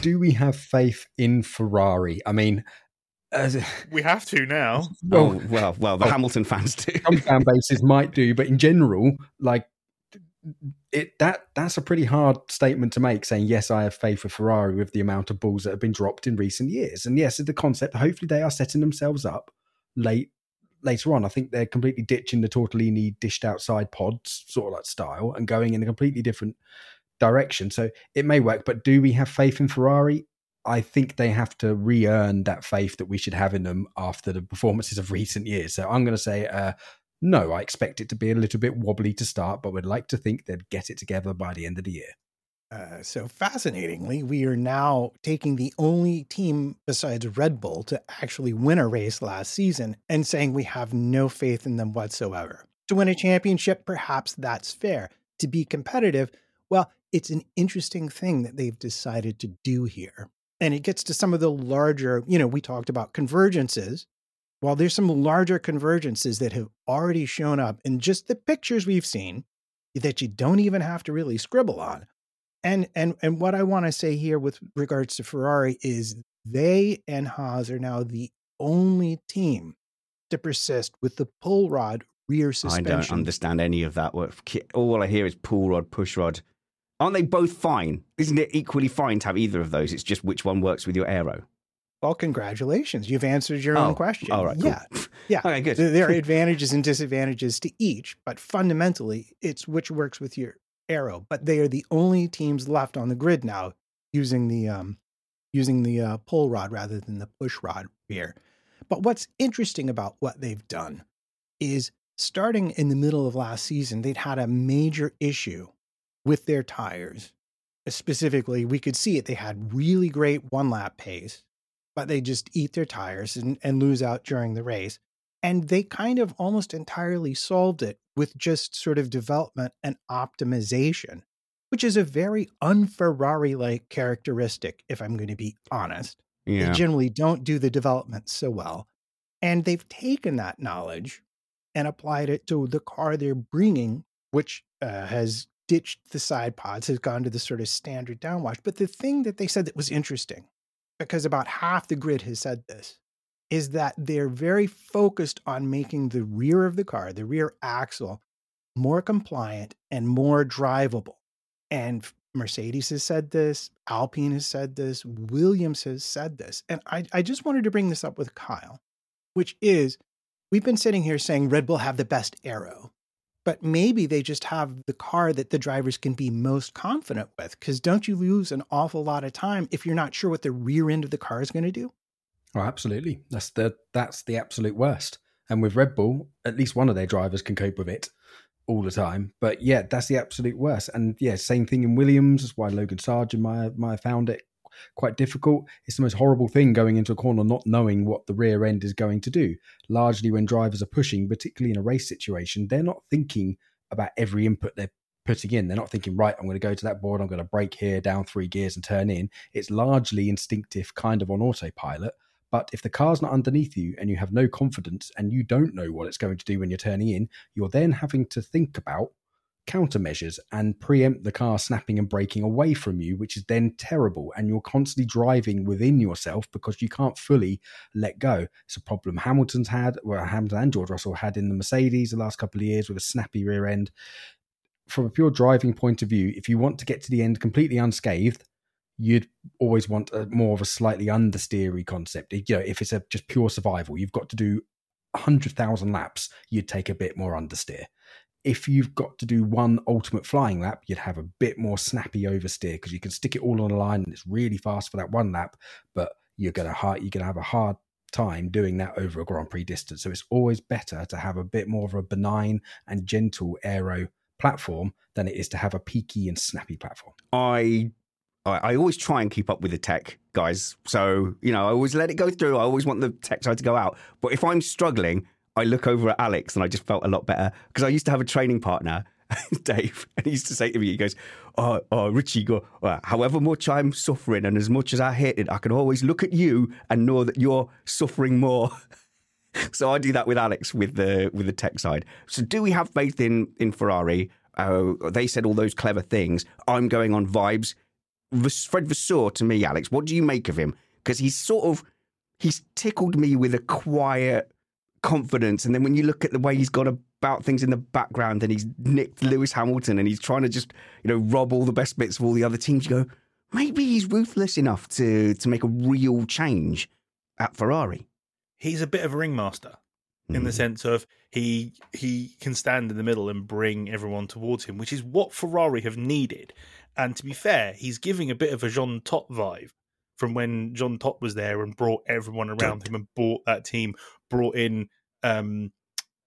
Do we have faith in Ferrari? I mean, as a, we have to now. Well, oh, well, well, the oh, Hamilton fans do. Some fan bases might do, but in general, like, It that that's a pretty hard statement to make, saying, yes, I have faith with Ferrari with the amount of balls that have been dropped in recent years. And yes, it's the concept. Hopefully they are setting themselves up late later on. I think they're completely ditching the tortellini dished outside pods sort of like style and going in a completely different direction. So it may work, but do we have faith in Ferrari? I think they have to re-earn that faith that we should have in them after the performances of recent years. So I'm going to say... uh No, I expect it to be a little bit wobbly to start, but would like to think they'd get it together by the end of the year. Uh, so fascinatingly, we are now taking the only team besides Red Bull to actually win a race last season and saying we have no faith in them whatsoever. To win a championship, perhaps that's fair. To be competitive, well, it's an interesting thing that they've decided to do here. And it gets to some of the larger, you know, we talked about convergences. While there's some larger convergences that have already shown up in just the pictures we've seen that you don't even have to really scribble on. And and and what I want to say here with regards to Ferrari is they and Haas are now the only team to persist with the pull rod rear suspension. I don't understand any of that. All I hear is pull rod, push rod. Aren't they both fine? Isn't it equally fine to have either of those? It's just which one works with your aero. Well, congratulations. You've answered your oh, own question. All right. Yeah. Cool. Yeah. Okay, good. There are advantages and disadvantages to each, but fundamentally, it's which works with your aero. But they are the only teams left on the grid now using the um, using the uh, pull rod rather than the push rod here. But what's interesting about what they've done is starting in the middle of last season, they'd had a major issue with their tires. Specifically, we could see it. They had really great one-lap pace, but they just eat their tires and, and lose out during the race. And they kind of almost entirely solved it with just sort of development and optimization, which is a very un-Ferrari-like characteristic, if I'm going to be honest. Yeah. They generally don't do the development so well. And they've taken that knowledge and applied it to the car they're bringing, which uh, has ditched the side pods, has gone to the sort of standard downwash. But the thing that they said that was interesting, because about half the grid has said this, is that they're very focused on making the rear of the car, the rear axle, more compliant and more drivable. And Mercedes has said this, Alpine has said this, Williams has said this. And I, I just wanted to bring this up with Kyle, which is, we've been sitting here saying Red Bull have the best aero, but maybe they just have the car that the drivers can be most confident with, because don't you lose an awful lot of time if you're not sure what the rear end of the car is going to do? Oh, absolutely. That's the that's the absolute worst. And with Red Bull, at least one of their drivers can cope with it all the time. But yeah, that's the absolute worst. And yeah, same thing in Williams. That's why Logan Sargent might have found it quite difficult. It's the most horrible thing, going into a corner not knowing what the rear end is going to do. Largely when drivers are pushing, particularly in a race situation, they're not thinking about every input they're putting in. They're not thinking, right, I'm going to go to that board, I'm going to brake here, down three gears and turn in. It's largely instinctive, kind of on autopilot. But if the car's not underneath you and you have no confidence and you don't know what it's going to do when you're turning in, you're then having to think about countermeasures and preempt the car snapping and braking away from you, which is then terrible, and you're constantly driving within yourself because you can't fully let go. It's a problem Hamilton's had, well, Hamilton and George Russell had in the Mercedes the last couple of years with a snappy rear end. From a pure driving point of view, if you want to get to the end completely unscathed, you'd always want a, more of a slightly understeery concept. You know, if it's a just pure survival, you've got to do one hundred thousand laps, you'd take a bit more understeer. If you've got to do one ultimate flying lap, you'd have a bit more snappy oversteer because you can stick it all on a line and it's really fast for that one lap, but you're going to you're going to have a hard time doing that over a Grand Prix distance. So it's always better to have a bit more of a benign and gentle aero platform than it is to have a peaky and snappy platform. I I always try and keep up with the tech, guys. So, you know, I always let it go through. I always want the tech side to go out. But if I'm struggling, I look over at Alex, and I just felt a lot better because I used to have a training partner, Dave, and he used to say to me, he goes, oh, oh Richie, go, well, however much I'm suffering and as much as I hate it, I can always look at you and know that you're suffering more. So I do that with Alex with the with the tech side. So do we have faith in, in Ferrari? Uh, they said all those clever things. I'm going on vibes. Fred Vasseur, to me, Alex, what do you make of him? Because he's sort of, he's tickled me with a quiet confidence. And then when you look at the way he's got about things in the background and he's nicked Lewis Hamilton and he's trying to just, you know, rob all the best bits of all the other teams, you go, maybe he's ruthless enough to, to make a real change at Ferrari. He's a bit of a ringmaster mm. in the sense of he he can stand in the middle and bring everyone towards him, which is what Ferrari have needed. And to be fair, he's giving a bit of a Jean Todt vibe from when Jean Todt was there and brought everyone around Todt. him and brought that team, brought in um,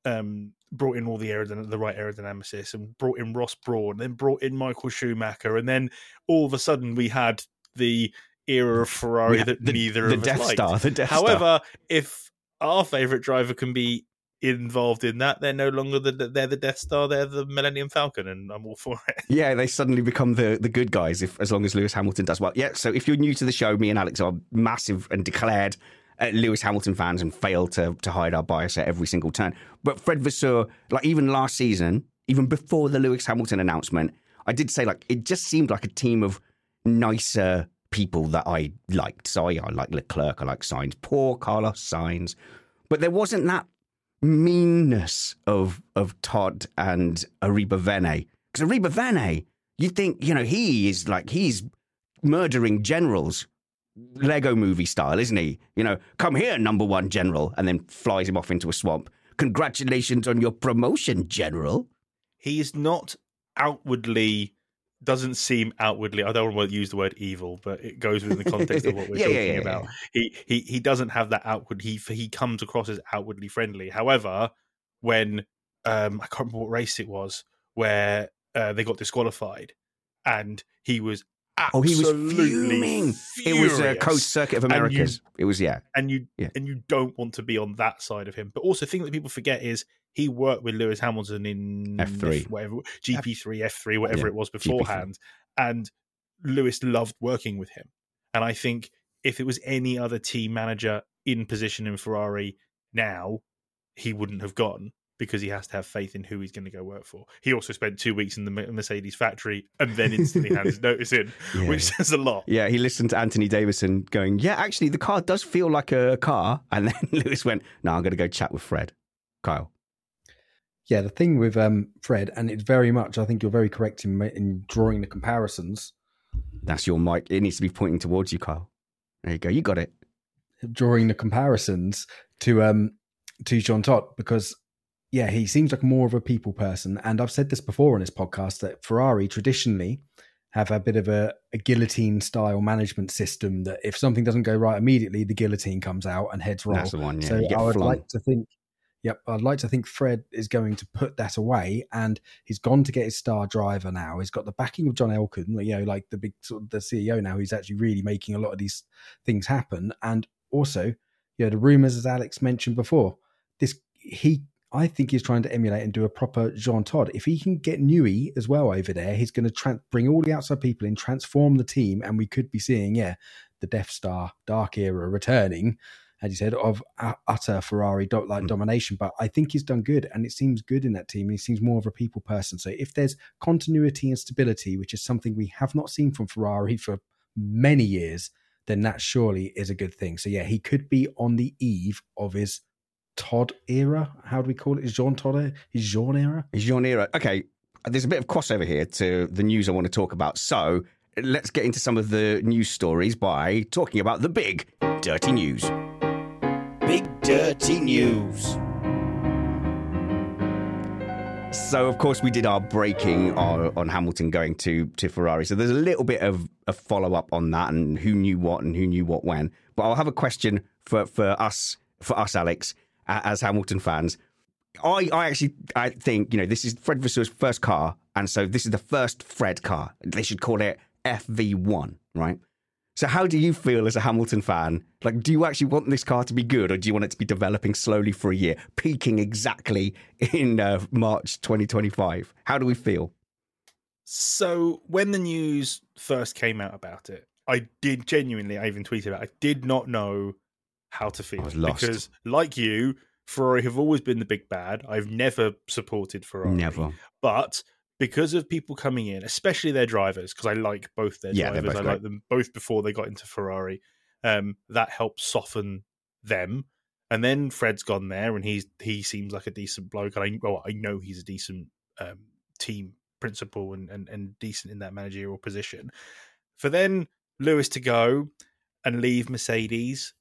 um, brought in all the, aerodyn- the right aerodynamicists and brought in Ross Brawn, then brought in Michael Schumacher. And then all of a sudden we had the era of Ferrari that the, neither the of Death us Star, liked. The Death However, Star. If our favourite driver can be involved in that, they're no longer the they're the Death Star, they're the Millennium Falcon, and I'm all for it. Yeah, they suddenly become the the good guys if as long as Lewis Hamilton does well. Yeah, so if you're new to the show, me and Alex are massive and declared uh, Lewis Hamilton fans and fail to to hide our bias at every single turn. But Fred Vasseur, like even last season, even before the Lewis Hamilton announcement, I did say like it just seemed like a team of nicer people that I liked. So I, I like Leclerc, I like Sainz, poor Carlos Sainz, but there wasn't that meanness of of Todt and Arrivabene, because Arrivabene, you think, you know, he is like, he's murdering generals, Lego movie style, isn't he? You know, come here, number one general, and then flies him off into a swamp. Congratulations on your promotion, general. He is not outwardly, doesn't seem outwardly, I don't want to use the word evil, but it goes within the context of what we're yeah, talking yeah, yeah, about. Yeah. He, he he doesn't have that outward, he he comes across as outwardly friendly. However, when, um, I can't remember what race it was, where uh, they got disqualified and he was absolutely oh, he was fuming. Furious. It was a Coast Circuit of Americas. You, it was, yeah. And you yeah. and you don't want to be on that side of him. But also the thing that people forget is, he worked with Lewis Hamilton in F three, whatever G P three, F three, whatever yeah, it was beforehand, G P three. And Lewis loved working with him. And I think if it was any other team manager in position in Ferrari now, he wouldn't have gone because he has to have faith in who he's going to go work for. He also spent two weeks in the Mercedes factory and then instantly had his notice in, yeah. which says a lot. Yeah, he listened to Anthony Davidson going, yeah, actually, the car does feel like a car. And then Lewis went, no, I'm going to go chat with Fred. Kyle. Yeah, the thing with um, Fred, and it's very much, I think you're very correct in, in drawing the comparisons. That's your mic. It needs to be pointing towards you, Kyle. There you go. You got it. Drawing the comparisons to um, to Jean Todt, because, yeah, he seems like more of a people person. And I've said this before on this podcast, that Ferrari traditionally have a bit of a, a guillotine-style management system that if something doesn't go right immediately, the guillotine comes out and heads roll. That's the one, yeah. So I would flung. like to think... Yep, I'd like to think Fred is going to put that away, and he's gone to get his star driver now. He's got the backing of John Elkann, you know, like the big sort of the C E O now, who's actually really making a lot of these things happen. And also, you know, the rumours, as Alex mentioned before, this he I think he's trying to emulate and do a proper Jean Todt. If he can get Newey as well over there, he's going to tra- bring all the outside people in, transform the team, and we could be seeing, yeah, the Death Star, Dark Era returning. as you said, of utter Ferrari do- like mm. domination. But I think he's done good, and it seems good in that team. He seems more of a people person. So if there's continuity and stability, which is something we have not seen from Ferrari for many years, then that surely is a good thing. So yeah, he could be on the eve of his Todt era. How do we call it? His Jean Todt, his Jean era? His Jean era. Okay, there's a bit of crossover here to the news I want to talk about. So let's get into some of the news stories by talking about the big dirty news. Big dirty news. So, of course, we did our breaking on Hamilton going to, to Ferrari. So there's a little bit of a follow-up on that and who knew what and who knew what when. But I'll have a question for, for us, for us, Alex, as Hamilton fans. I, I actually I think, you know, this is Fred Vasseur's first car, and so this is the first Fred car. They should call it F V one, right? So how do you feel as a Hamilton fan? Like, do you actually want this car to be good, or do you want it to be developing slowly for a year, peaking exactly in uh, March twenty twenty-five? How do we feel? So when the news first came out about it, I did genuinely, I even tweeted about it, I did not know how to feel. I was lost. Because like you, Ferrari have always been the big bad. I've never supported Ferrari. Never. But because of people coming in, especially their drivers, because I like both their yeah, drivers, both I like them both before they got into Ferrari, um, that helped soften them. And then Fred's gone there, and he's he seems like a decent bloke. And I, well, I know he's a decent um, team principal and, and, and decent in that managerial position. For then Lewis to go and leave Mercedes,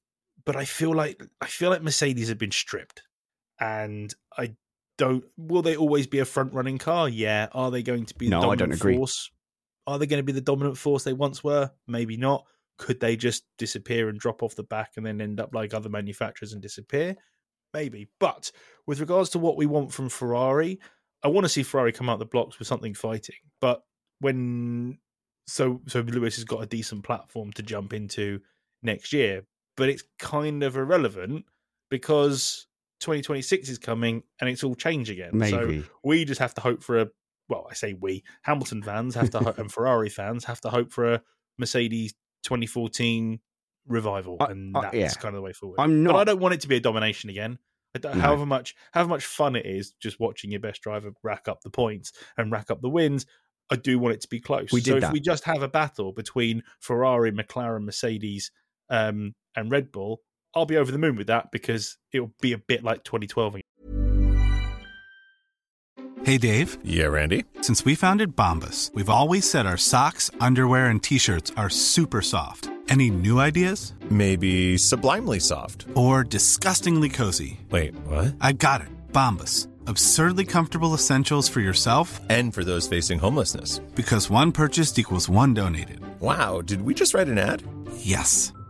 but I feel like I feel like Mercedes have been stripped, and I. Don't will they always be a front running car? Yeah. Are they going to be no, the dominant I don't agree. force? Are they going to be the dominant force they once were? Maybe not. Could they just disappear and drop off the back and then end up like other manufacturers and disappear? Maybe. But with regards to what we want from Ferrari, I want to see Ferrari come out the blocks with something fighting. But when so so Lewis has got a decent platform to jump into next year, but it's kind of irrelevant because twenty twenty-six is coming and it's all change again. Maybe. So we just have to hope for a, well, I say we, Hamilton fans have to ho- and Ferrari fans have to hope for a Mercedes twenty fourteen revival. I, and that's I, yeah. kind of the way forward. I'm not, but I don't want it to be a domination again. I don't, no. However much, however much fun it is just watching your best driver rack up the points and rack up the wins, I do want it to be close. We did so that. If we just have a battle between Ferrari, McLaren, Mercedes um, and Red Bull, I'll be over the moon with that because it'll be a bit like twenty twelve. Hey, Dave. Yeah, Randy. Since we founded Bombas, we've always said our socks, underwear, and T-shirts are super soft. Any new ideas? Maybe sublimely soft. Or disgustingly cozy. Wait, what? I got it. Bombas. Absurdly comfortable essentials for yourself. And for those facing homelessness. Because one purchased equals one donated. Wow, did we just write an ad? Yes.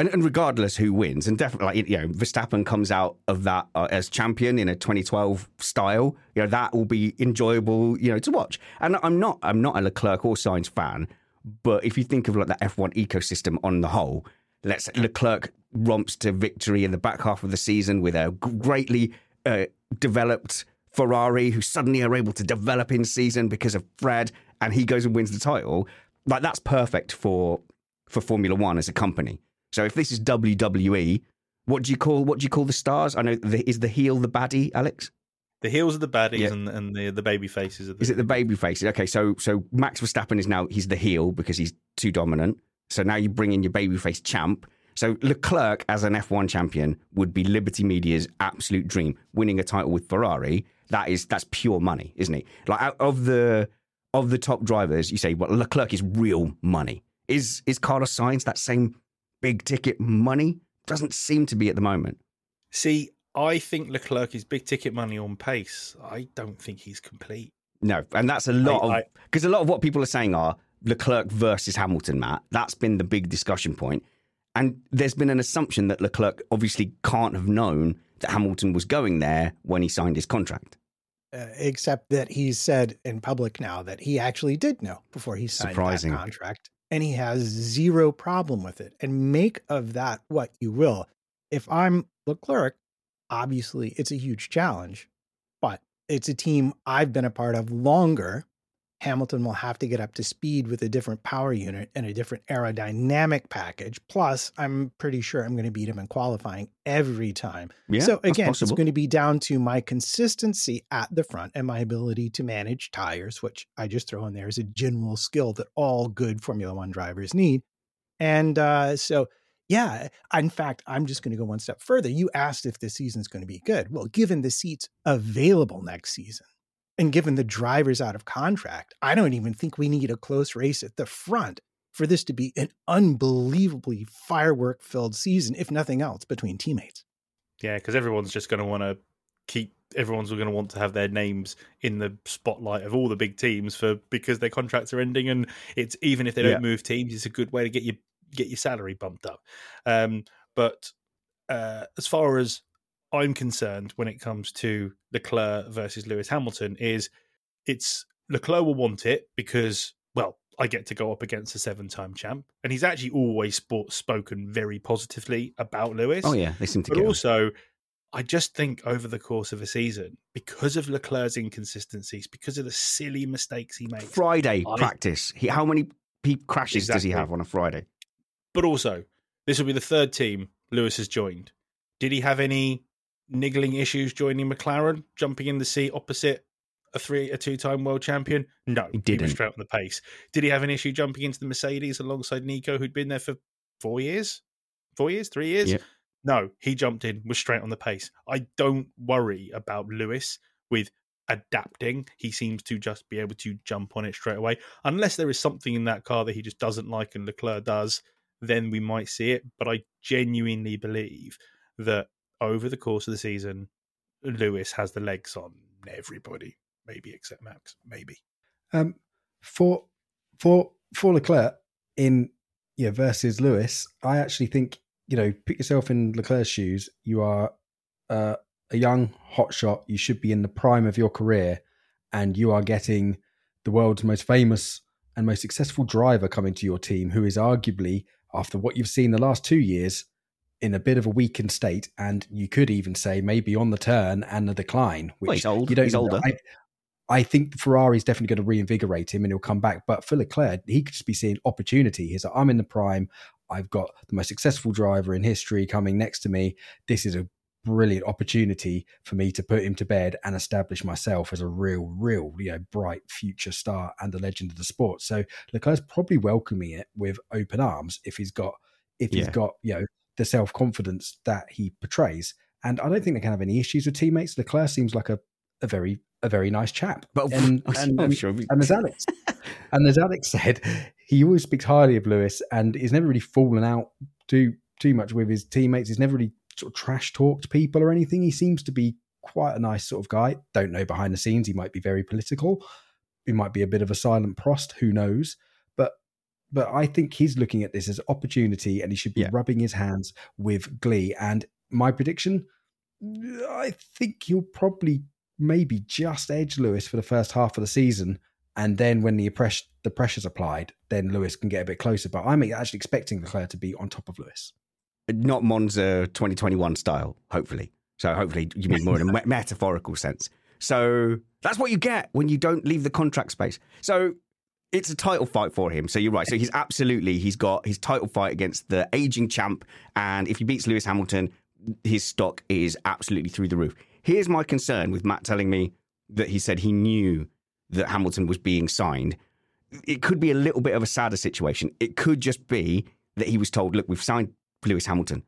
And, and regardless who wins, and definitely, like, you know, Verstappen comes out of that uh, as champion in a twenty twelve style. You know, that will be enjoyable, you know, to watch. And I'm not, I'm not a Leclerc or Sainz fan, but if you think of like the F one ecosystem on the whole, let's Leclerc romps to victory in the back half of the season with a greatly uh, developed Ferrari, who suddenly are able to develop in season because of Fred, and he goes and wins the title. Like, that's perfect for for Formula One as a company. So if this is W W E, what do you call what do you call the stars? I know the, is the heel the baddie, Alex? The heels are the baddies, yeah. and, and the the baby faces. Are the... Is it the baby faces? Okay, so so Max Verstappen is now he's the heel because he's too dominant. So now you bring in your babyface champ. So Leclerc as an F one champion would be Liberty Media's absolute dream, winning a title with Ferrari. That is that's pure money, isn't it? Like out of the of the top drivers, you say, well, Leclerc is real money. Is is Carlos Sainz that same big ticket money? Doesn't seem to be at the moment. See, I think Leclerc is big ticket money on pace. I don't think he's complete. No, and that's a lot I, of because a lot of what people are saying are Leclerc versus Hamilton, Matt. That's been the big discussion point. And there's been an assumption that Leclerc obviously can't have known that Hamilton was going there when he signed his contract. Uh, except that he's said in public now that he actually did know before he signed Surprising. that contract. And he has zero problem with it. And make of that what you will. If I'm Leclerc, obviously it's a huge challenge, but it's a team I've been a part of longer. Hamilton will have to get up to speed with a different power unit and a different aerodynamic package. Plus, I'm pretty sure I'm going to beat him in qualifying every time. Yeah, so again, it's going to be down to my consistency at the front and my ability to manage tires, which I just throw in there as a general skill that all good Formula One drivers need. And uh, so, yeah, in fact, I'm just going to go one step further. You asked if this season's going to be good. Well, given the seats available next season, and given the drivers out of contract, I don't even think we need a close race at the front for this to be an unbelievably firework-filled season, if nothing else, between teammates. Yeah, because everyone's just going to want to keep, everyone's going to want to have their names in the spotlight of all the big teams for because their contracts are ending, and it's even if they don't yeah. move teams, it's a good way to get your get your salary bumped up. Um, but uh, as far as I'm concerned when it comes to Leclerc versus Lewis Hamilton is it's Leclerc will want it because, well, I get to go up against a seven-time champ. And he's actually always sport, spoken very positively about Lewis. Oh, yeah. They seem to but also, on. I just think over the course of a season, because of Leclerc's inconsistencies, because of the silly mistakes he makes. Friday I, practice. He, how many crashes exactly. does he have on a Friday? But also, this will be the third team Lewis has joined. Did he have any niggling issues joining McLaren, jumping in the seat opposite a three, a two-time world champion? No, he didn't. He was straight on the pace. Did he have an issue jumping into the Mercedes alongside Nico, who'd been there for four years? Four years? Three years? Yep. No, he jumped in, was straight on the pace. I don't worry about Lewis with adapting. He seems to just be able to jump on it straight away. Unless there is something in that car that he just doesn't like and Leclerc does, then we might see it. But I genuinely believe that over the course of the season, Lewis has the legs on everybody, maybe except Max, maybe. Um, for for for Leclerc in yeah versus Lewis, I actually think you know put yourself in Leclerc's shoes. You are uh, a young hotshot. You should be in the prime of your career, and you are getting the world's most famous and most successful driver coming to your team, who is arguably, after what you've seen the last two years, in a bit of a weakened state, and you could even say maybe on the turn and the decline, which well, he's old. you don't he's older. I, I think the Ferrari's definitely going to reinvigorate him and he'll come back. But for Leclerc, he could just be seeing opportunity. He's like, I'm in the prime. I've got the most successful driver in history coming next to me. This is a brilliant opportunity for me to put him to bed and establish myself as a real, real, you know, bright future star and a legend of the sport. So Leclerc's probably welcoming it with open arms if he's got, if yeah. he's got, you know, the self-confidence that he portrays. And I don't think they can have any issues with teammates. Leclerc seems like a, a very a very nice chap. But and, and, and, sure we... and as Alex and as Alex said, he always speaks highly of Lewis and he's never really fallen out too too much with his teammates. He's never really sort of trash talked people or anything. He seems to be quite a nice sort of guy. Don't know behind the scenes. He might be very political. He might be a bit of a silent Prost. Who knows? But I think he's looking at this as opportunity and he should be yeah. rubbing his hands with glee. And my prediction, I think he'll probably maybe just edge Lewis for the first half of the season. And then when the, press, the pressure's applied, then Lewis can get a bit closer. But I'm actually expecting Leclerc to be on top of Lewis. Not Monza twenty twenty-one style, hopefully. So hopefully you mean more in a metaphorical sense. So that's what you get when you don't leave the contract space. So It's a title fight for him, so you're right. So he's absolutely, he's got his title fight against the ageing champ, and if he beats Lewis Hamilton, his stock is absolutely through the roof. Here's my concern with Matt telling me that he said he knew that Hamilton was being signed. It could be a little bit of a sadder situation. It could just be that he was told, look, we've signed Lewis Hamilton.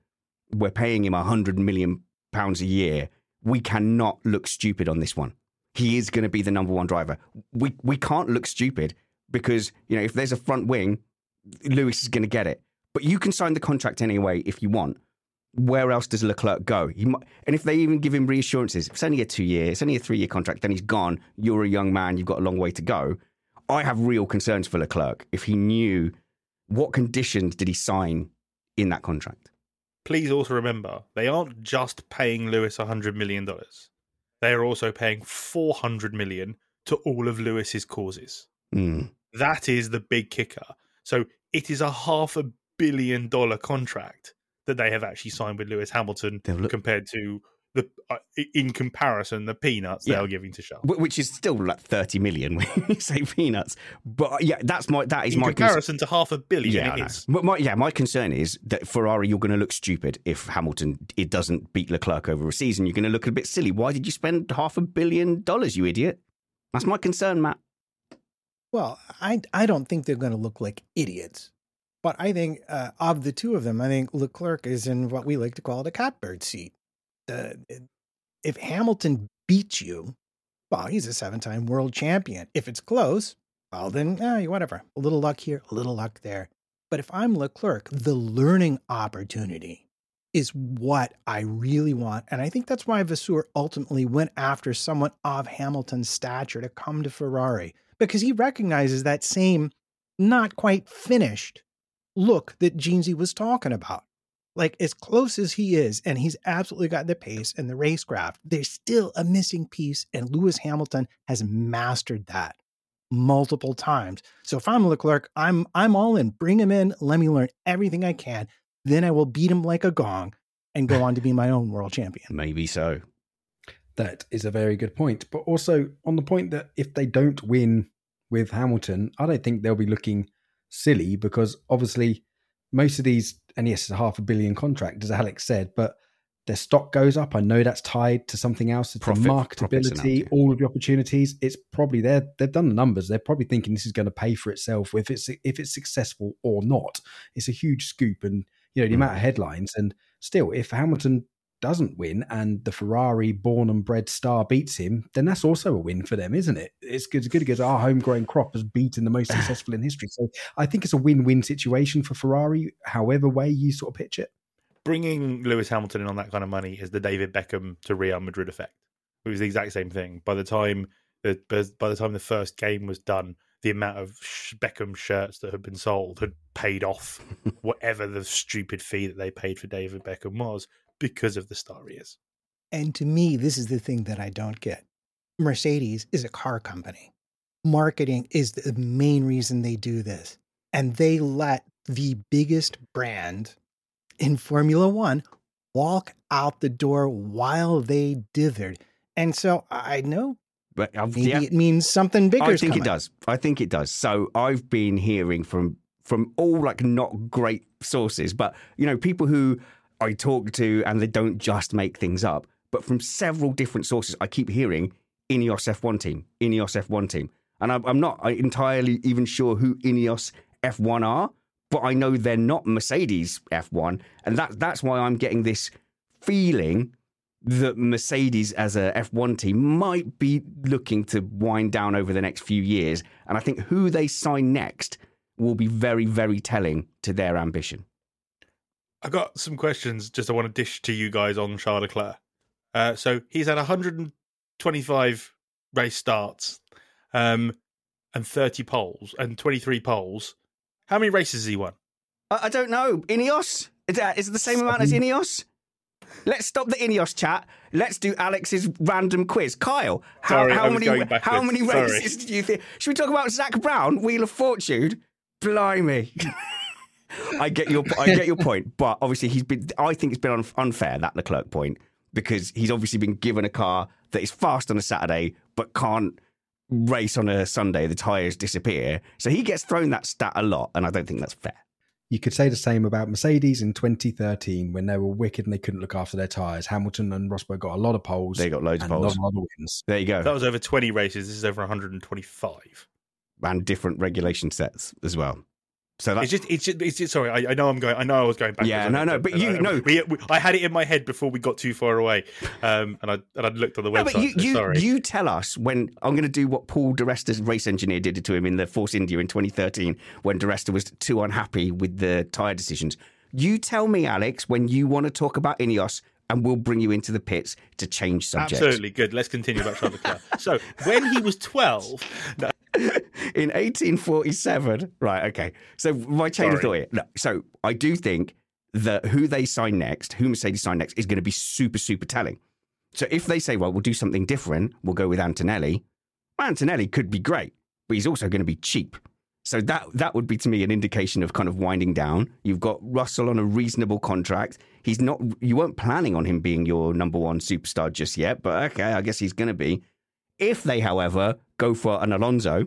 We're paying him one hundred million pounds a year. We cannot look stupid on this one. He is going to be the number one driver. We we can't look stupid. Because, you know, if there's a front wing, Lewis is going to get it. But you can sign the contract anyway if you want. Where else does Leclerc go? He might, and if they even give him reassurances, if it's only a two-year, it's only a three-year contract, then he's gone. You're a young man. You've got a long way to go. I have real concerns for Leclerc if he knew what conditions did he sign in that contract. Please also remember, they aren't just paying Lewis one hundred million dollars. They are also paying four hundred million dollars to all of Lewis's causes. Mm. That is the big kicker. So it is a half a billion dollar contract that they have actually signed with Lewis Hamilton look- compared to the uh, in comparison the peanuts yeah. they are giving to Charles, which is still like thirty million when you say peanuts. But yeah, that's my that is in my comparison cons- to half a billion. Yeah, it is. My, yeah, my concern is that Ferrari, you're going to look stupid if Hamilton it doesn't beat Leclerc over a season. You're going to look a bit silly. Why did you spend half a billion dollars, you idiot? That's my concern, Matt. Well, I, I don't think they're going to look like idiots. But I think uh, of the two of them, I think Leclerc is in what we like to call the catbird seat. Uh, if Hamilton beats you, well, he's a seven-time world champion. If it's close, well, then eh, whatever. A little luck here, a little luck there. But if I'm Leclerc, the learning opportunity is what I really want. And I think that's why Vasseur ultimately went after someone of Hamilton's stature to come to Ferrari. Because he recognizes that same not quite finished look that Jeansy was talking about. Like, as close as he is, and he's absolutely got the pace and the racecraft, there's still a missing piece, and Lewis Hamilton has mastered that multiple times. So if I'm Leclerc, I'm I'm all in. Bring him in. Let me learn everything I can. Then I will beat him like a gong and go on to be my own world champion. Maybe so. That is a very good point. But also on the point that if they don't win with Hamilton, I don't think they'll be looking silly, because obviously most of these, and yes, it's a half a billion contract, as Alex said, but their stock goes up. I know that's tied to something else. It's Profit, the marketability, all of the opportunities. It's probably there. They've done the numbers. They're probably thinking this is going to pay for itself if it's if it's successful or not. It's a huge scoop, and you know the mm. amount of headlines. And still, if Hamilton doesn't win and the Ferrari born and bred star beats him, then that's also a win for them, isn't it? It's good, it's good because our homegrown crop has beaten the most successful in history. So I think it's a win-win situation for Ferrari, however way you sort of pitch it. Bringing Lewis Hamilton in on that kind of money is the David Beckham to Real Madrid effect. It was the exact same thing. By the time the, by the time the first game was done, the amount of Beckham shirts that had been sold had paid off whatever the stupid fee that they paid for David Beckham was, because of the star he is. And to me, this is the thing that I don't get. Mercedes is a car company. Marketing is the main reason they do this. And they let the biggest brand in Formula One walk out the door while they dithered. And so I know but maybe yeah. it means something bigger. I think coming. It does. I think it does. So I've been hearing from from all like not great sources, but you know, people who I talk to, and they don't just make things up, but from several different sources, I keep hearing Ineos F one team, Ineos F one team. And I'm not entirely even sure who Ineos F one are, but I know they're not Mercedes F one. And that, that's why I'm getting this feeling that Mercedes as a F one team might be looking to wind down over the next few years. And I think who they sign next will be very, very telling to their ambition. I got some questions just I want to dish to you guys on Charles Leclerc. Uh, so he's had one hundred twenty-five race starts um, and thirty poles and twenty-three poles. How many races has he won? I, I don't know. Ineos? Is, that, is it the same Seven. amount as Ineos? Let's stop the Ineos chat. Let's do Alex's random quiz. Kyle, how, Sorry, how, many, how many races Sorry. do you think? Should we talk about Zach Brown, Wheel of Fortune? Blimey. I get your I get your point, but obviously he's been. I think it's been unfair, that Leclerc point, because he's obviously been given a car that is fast on a Saturday but can't race on a Sunday, the tyres disappear. So he gets thrown that stat a lot, and I don't think that's fair. You could say the same about Mercedes in twenty thirteen when they were wicked and they couldn't look after their tyres. Hamilton and Rosberg got a lot of poles. They got loads of poles. A lot of wins. There you go. That was over twenty races. This is over one hundred twenty-five. And different regulation sets as well. So that's... It's just, it's just, it's just, sorry, I, I know I'm going, I know I was going back. Yeah, no, no, but you know, I had it in my head before we got too far away. Um, and I, and I looked on the website. No, but you, so you, sorry. You tell us when I'm going to do what Paul De Resta's race engineer did to him in the Force India in twenty thirteen, when De Resta was too unhappy with the tyre decisions. You tell me, Alex, when you want to talk about Ineos, and we'll bring you into the pits to change subjects. Absolutely. Good. Let's continue about Charles Leclerc. So when he was twelve, no, in eighteen forty-seven, right, okay. So my chain of thought. No, so I do think that who they sign next, who Mercedes sign next, is going to be super, super telling. So if they say, well, we'll do something different, we'll go with Antonelli. Well, Antonelli could be great, but he's also going to be cheap. So that that would be to me an indication of kind of winding down. You've got Russell on a reasonable contract. He's not. You weren't planning on him being your number one superstar just yet, but okay, I guess he's going to be. If they, however, go for an Alonso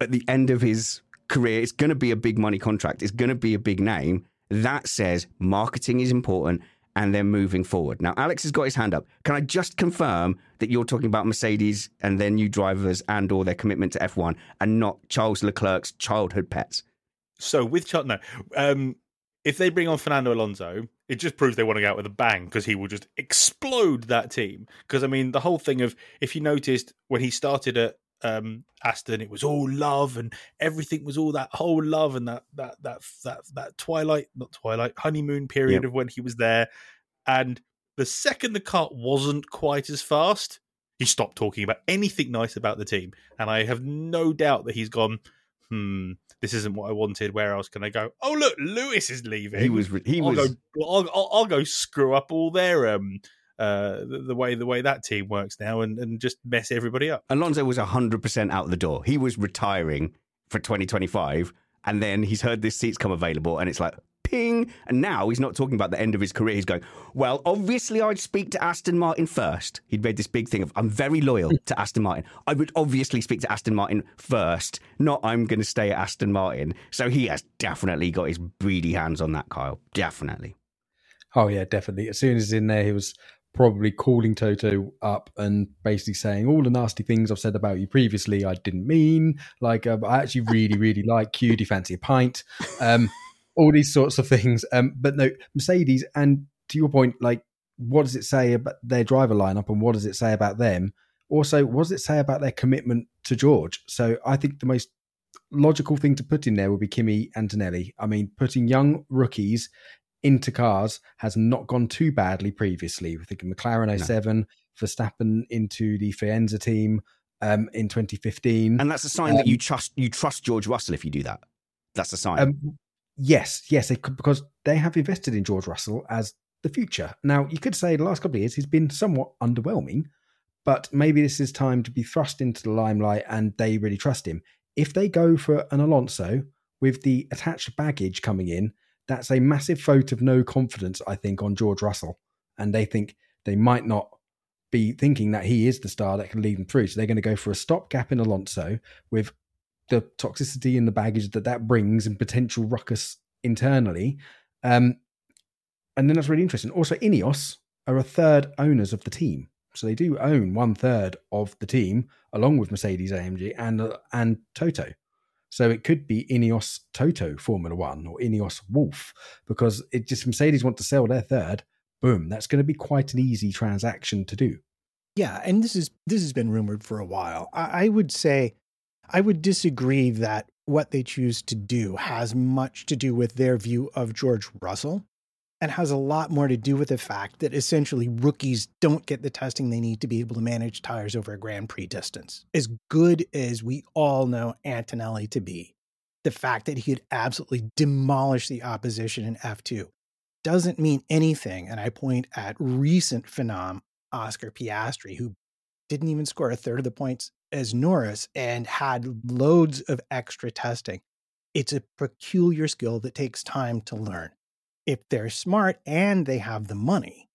at the end of his career, it's going to be a big money contract. It's going to be a big name. That says marketing is important and they're moving forward. Now, Alex has got his hand up. Can I just confirm that you're talking about Mercedes and their new drivers and or their commitment to F one and not Charles Leclerc's childhood pets? So with Charles, no. Um, if they bring on Fernando Alonso, it just proves they want to go out with a bang because he will just explode that team. Because, I mean, the whole thing of, if you noticed, when he started at um, Aston, it was all love and everything was all that whole love and that that that that that twilight, not twilight, honeymoon period, yep, of when he was there. And the second the cart wasn't quite as fast, he stopped talking about anything nice about the team. And I have no doubt that he's gone, hmm, this isn't what I wanted. Where else can I go? Oh, look, Lewis is leaving. He was. He I'll was. Go, I'll, I'll, I'll go screw up all their um, uh, the, the way the way that team works now, and, and just mess everybody up. Alonso was a hundred percent out the door. He was retiring for twenty twenty-five, and then he's heard this seat's come available, and it's like ping. And now he's not talking about the end of his career. He's going, well, obviously I'd speak to Aston Martin first. He'd made this big thing of, I'm very loyal to Aston Martin. I would obviously speak to Aston Martin first, not I'm going to stay at Aston Martin. So he has definitely got his greedy hands on that, Kyle. Definitely. Oh, yeah, definitely. As soon as he's in there, he was probably calling Toto up and basically saying all the nasty things I've said about you previously I didn't mean. Like, uh, I actually really, really like you. Do you fancy a pint? Um All these sorts of things. Um, but no, Mercedes, and to your point, like, what does it say about their driver lineup and what does it say about them? Also, what does it say about their commitment to George? So I think the most logical thing to put in there would be Kimi Antonelli. I mean, putting young rookies into cars has not gone too badly previously. We're thinking McLaren oh seven, no. Verstappen into the Faenza team um, in twenty fifteen. And that's a sign um, that you trust you trust George Russell if you do that. That's a sign. Um, Yes, yes, they could, because they have invested in George Russell as the future. Now, you could say the last couple of years he's been somewhat underwhelming, but maybe this is time to be thrust into the limelight and they really trust him. If they go for an Alonso with the attached baggage coming in, that's a massive vote of no confidence, I think, on George Russell. And they think they might not be thinking that he is the star that can lead them through. So they're going to go for a stopgap in Alonso with the toxicity and the baggage that that brings and potential ruckus internally. Um, and then that's really interesting. Also, Ineos are a third owners of the team. So they do own one third of the team along with Mercedes-A M G and, uh, and Toto. So it could be Ineos Toto Formula One or Ineos Wolf, because it just, Mercedes want to sell their third. Boom. That's going to be quite an easy transaction to do. Yeah. And this is, this has been rumored for a while. I, I would say, I would disagree that what they choose to do has much to do with their view of George Russell and has a lot more to do with the fact that essentially rookies don't get the testing they need to be able to manage tires over a Grand Prix distance. As good as we all know Antonelli to be, the fact that he could absolutely demolish the opposition in F two doesn't mean anything. And I point at recent phenom Oscar Piastri, who didn't even score a third of the points as Norris and had loads of extra testing. It's a peculiar skill that takes time to learn. If they're smart and they have the money,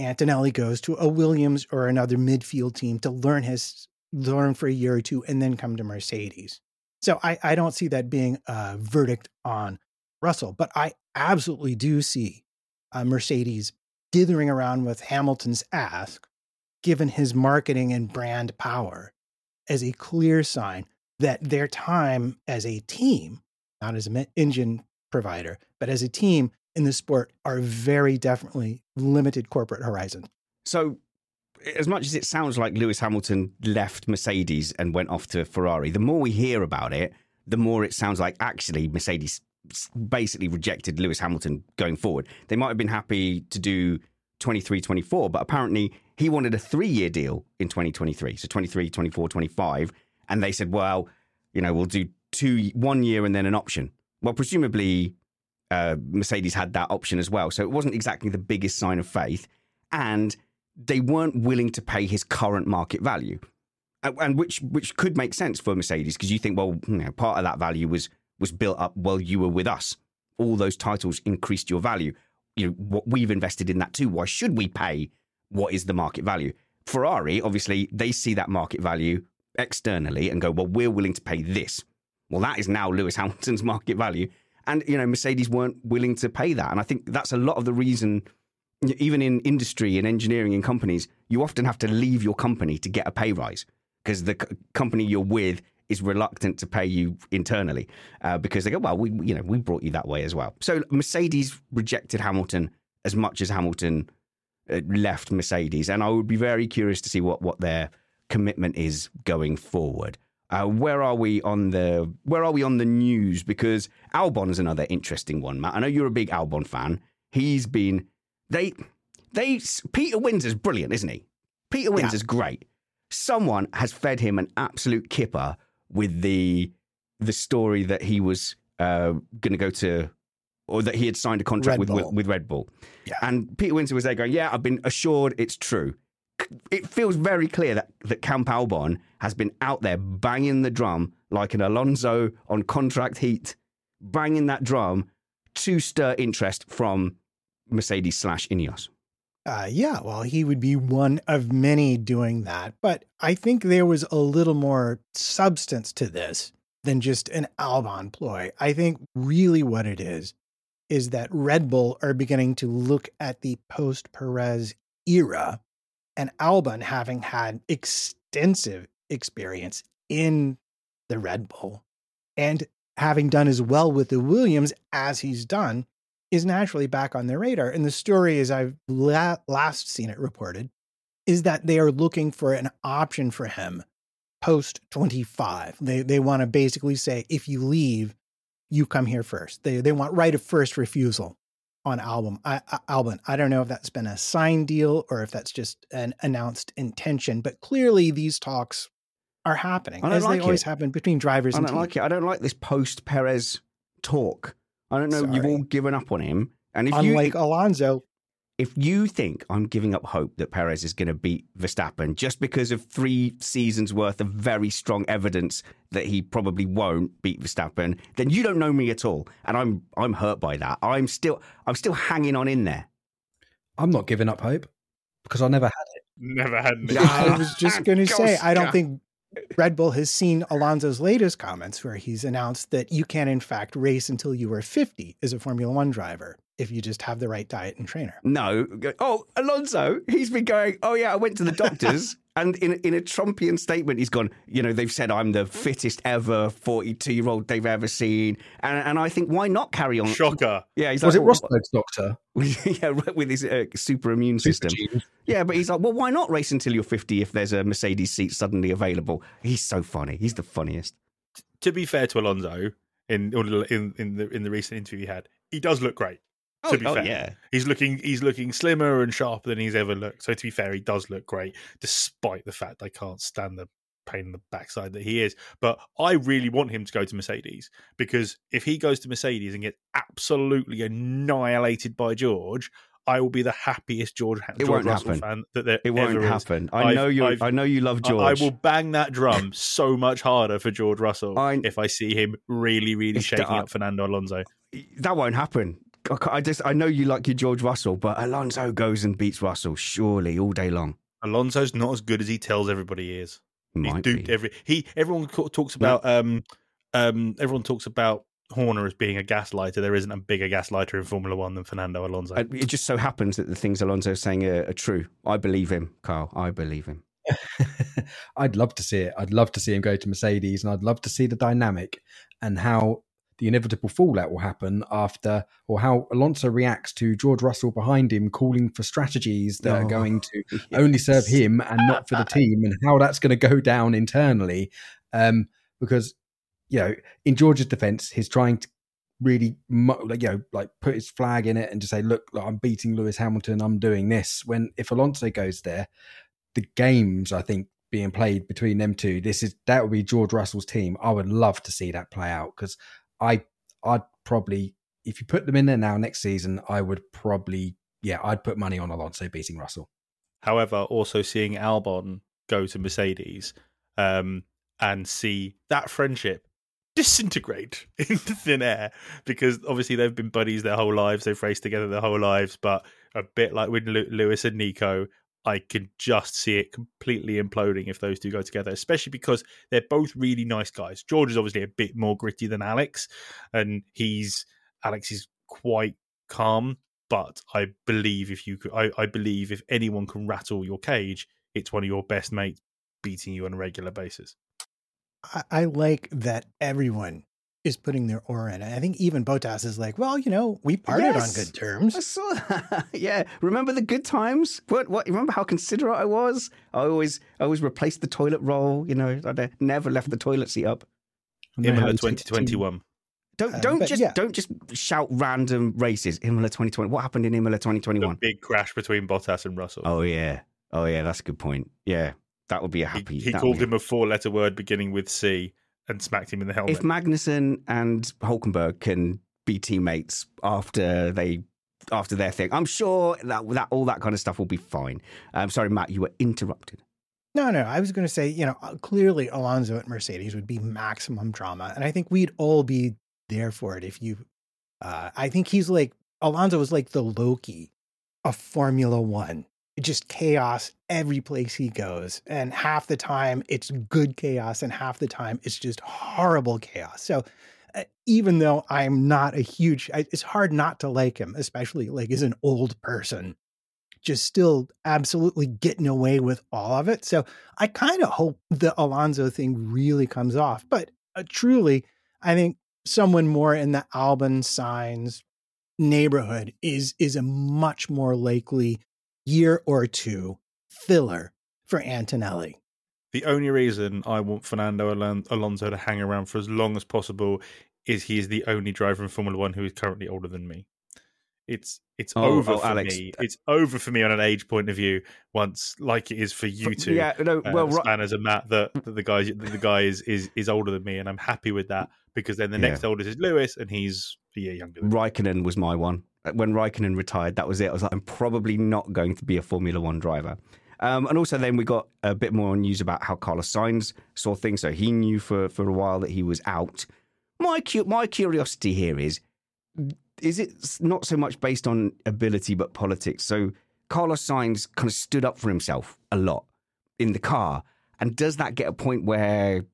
Antonelli goes to a Williams or another midfield team to learn his learn for a year or two, and then come to Mercedes. So I, I don't see that being a verdict on Russell, but I absolutely do see uh, Mercedes dithering around with Hamilton's ask, given his marketing and brand power, as a clear sign that their time as a team, not as an engine provider, but as a team in the sport, are very definitely limited corporate horizon. So as much as it sounds like Lewis Hamilton left Mercedes and went off to Ferrari, the more we hear about it, the more it sounds like actually Mercedes basically rejected Lewis Hamilton going forward. They might have been happy to do twenty-three twenty-four, but apparently he wanted a three-year deal in twenty twenty-three. So twenty-three, twenty-four, twenty-five. And they said, well, you know, we'll do two, one year and then an option. Well, presumably uh, Mercedes had that option as well. So it wasn't exactly the biggest sign of faith. And they weren't willing to pay his current market value. And which which could make sense for Mercedes, because you think, well, you know, part of that value was was built up while you were with us. All those titles increased your value. You know, what we've invested in that too. Why should we pay what is the market value? Ferrari, obviously, they see that market value externally and go, well, we're willing to pay this. Well, that is now Lewis Hamilton's market value. And, you know, Mercedes weren't willing to pay that. And I think that's a lot of the reason, even in industry and engineering and companies, you often have to leave your company to get a pay rise because the c- company you're with is reluctant to pay you internally uh, because they go, well, we, you know, we brought you that way as well. So Mercedes rejected Hamilton as much as Hamilton uh, left Mercedes. And I would be very curious to see what, what their commitment is going forward. Uh, where are we on the where are we on the news? Because Albon is another interesting one, Matt. I know you're a big Albon fan. He's been they they Peter Winsor's brilliant, isn't he? Peter Winsor's yeah. great. Someone has fed him an absolute kipper with the the story that he was uh, going to go to, or that he had signed a contract with, with with Red Bull. Yeah. And Peter Windsor was there going, "Yeah, I've been assured it's true." It feels very clear that, that Camp Albon has been out there banging the drum like an Alonso on contract heat, banging that drum to stir interest from Mercedes slash Ineos. Uh, yeah, well, he would be one of many doing that. But I think there was a little more substance to this than just an Albon ploy. I think really what it is, is that Red Bull are beginning to look at the post-Perez era and Albon having had extensive experience in the Red Bull and having done as well with the Williams as he's done, is naturally back on their radar. And the story, as I've la- last seen it reported, is that they are looking for an option for him post twenty-five. They they want to basically say, if you leave, you come here first. They they want right of first refusal on Albon. I, I, Albon. I don't know if that's been a signed deal or if that's just an announced intention, but clearly these talks are happening, as like they it. always happen between drivers and I don't and like team. it. I don't like this post-Perez talk. I don't know. Sorry. You've all given up on him. And if Unlike you, Alonso. If you think I'm giving up hope that Perez is going to beat Verstappen just because of three seasons worth of very strong evidence that he probably won't beat Verstappen, then you don't know me at all. And I'm I'm hurt by that. I'm still I'm still hanging on in there. I'm not giving up hope because I never had it. Never had it. I was just going to say, I don't think Red Bull has seen Alonso's latest comments where he's announced that you can, in fact, race until you are fifty as a Formula One driver if you just have the right diet and trainer. No. Oh, Alonso, he's been going, oh, yeah, I went to the doctors. And in, in a Trumpian statement, he's gone, you know, they've said I'm the fittest ever forty-two-year-old they've ever seen. And and I think, why not carry on? Shocker. Yeah, he's like, Was it oh, Rosberg's doctor? Yeah, with his uh, super immune system. Super yeah, but he's like, well, why not race until you're fifty if there's a Mercedes seat suddenly available? He's so funny. He's the funniest. To be fair to Alonso, in in, in the in the recent interview he had, he does look great. Oh, to be oh, fair, yeah. he's looking he's looking slimmer and sharper than he's ever looked. So to be fair, he does look great, despite the fact I can't stand the pain in the backside that he is. But I really want him to go to Mercedes, because if he goes to Mercedes and gets absolutely annihilated by George, I will be the happiest George, it George won't Russell happen. fan that there it ever won't happen. Is. I I've, know you. I know you love George. I, I will bang that drum so much harder for George Russell I, if I see him really, really shaking that, up Fernando Alonso. That won't happen. I just I know you like your George Russell, but Alonso goes and beats Russell surely all day long. Alonso's not as good as he tells everybody he is. Might he's duped be. every he. Everyone talks about no. um um. Everyone talks about Horner as being a gaslighter. There isn't a bigger gaslighter in Formula One than Fernando Alonso. It just so happens that the things Alonso is saying are, are true. I believe him, Kyle. I believe him. I'd love to see it. I'd love to see him go to Mercedes, and I'd love to see the dynamic and how the inevitable fallout will happen after, or how Alonso reacts to George Russell behind him calling for strategies that oh, are going to yes. only serve him and not for the team, and how that's going to go down internally. Um, because, you know, in George's defense, he's trying to really, you know, like put his flag in it and just say, look, look, I'm beating Lewis Hamilton. I'm doing this. When if Alonso goes there, the games, I think, being played between them two, this is that would be George Russell's team. I would love to see that play out, because I, I'd probably, if you put them in there now next season, I would probably, yeah, I'd put money on Alonso beating Russell. However, also seeing Albon go to Mercedes um, and see that friendship disintegrate into thin air, because obviously they've been buddies their whole lives, they've raced together their whole lives, but a bit like with Lewis and Nico, I can just see it completely imploding if those two go together, especially because they're both really nice guys. George is obviously a bit more gritty than Alex, and he's Alex is quite calm. But I believe if you could, I, I believe if anyone can rattle your cage, it's one of your best mates beating you on a regular basis. I, I like that everyone is putting their aura in it. I think even Bottas is like, well, you know, we parted yes, on good terms. I saw that. Yeah. Remember the good times? What? What? Remember how considerate I was? I always, I always replaced the toilet roll. You know, I never left the toilet seat up. Imola twenty twenty-one. Don't, um, don't just, yeah. don't just shout random races. Imola twenty twenty. What happened in Imola twenty twenty-one? The big crash between Bottas and Russell. Oh yeah. Oh yeah. That's a good point. Yeah, that would be a happy. He, he called him a four-letter word beginning with C. And smacked him in the helmet. If Magnussen and Hulkenberg can be teammates after they, after their thing, I'm sure that, that all that kind of stuff will be fine. I'm sorry, Matt, you were interrupted. No, no, I was going to say, you know, clearly Alonso at Mercedes would be maximum drama, and I think we'd all be there for it. If you, uh, I think he's like Alonso was like the Loki of Formula One. Just chaos every place he goes, and half the time it's good chaos and half the time it's just horrible chaos. So uh, even though I'm not a huge, I, it's hard not to like him, especially like as an old person, just still absolutely getting away with all of it. So I kind of hope the Alonso thing really comes off, but uh, truly I think someone more in the Albon Sainz neighborhood is, is a much more likely year or two filler for Antonelli. The only reason I want Fernando Alon- Alonso to hang around for as long as possible is he is the only driver in Formula One who is currently older than me. It's it's oh, over oh, for Alex. me. It's over for me on an age point of view. Once, like it is for you two, yeah, no, uh, well, Spanners and Matt, that the, the guy the guy is, is is older than me, and I'm happy with that, because then the yeah. next oldest is Lewis, and he's a year younger than Raikkonen me. Was my one. When Raikkonen retired, that was it. I was like, I'm probably not going to be a Formula One driver. Um, and also then we got a bit more news about how Carlos Sainz saw things. So he knew for, for a while that he was out. My cu- my curiosity here is, is it not so much based on ability but politics? So Carlos Sainz kind of stood up for himself a lot in the car. And does that get a point where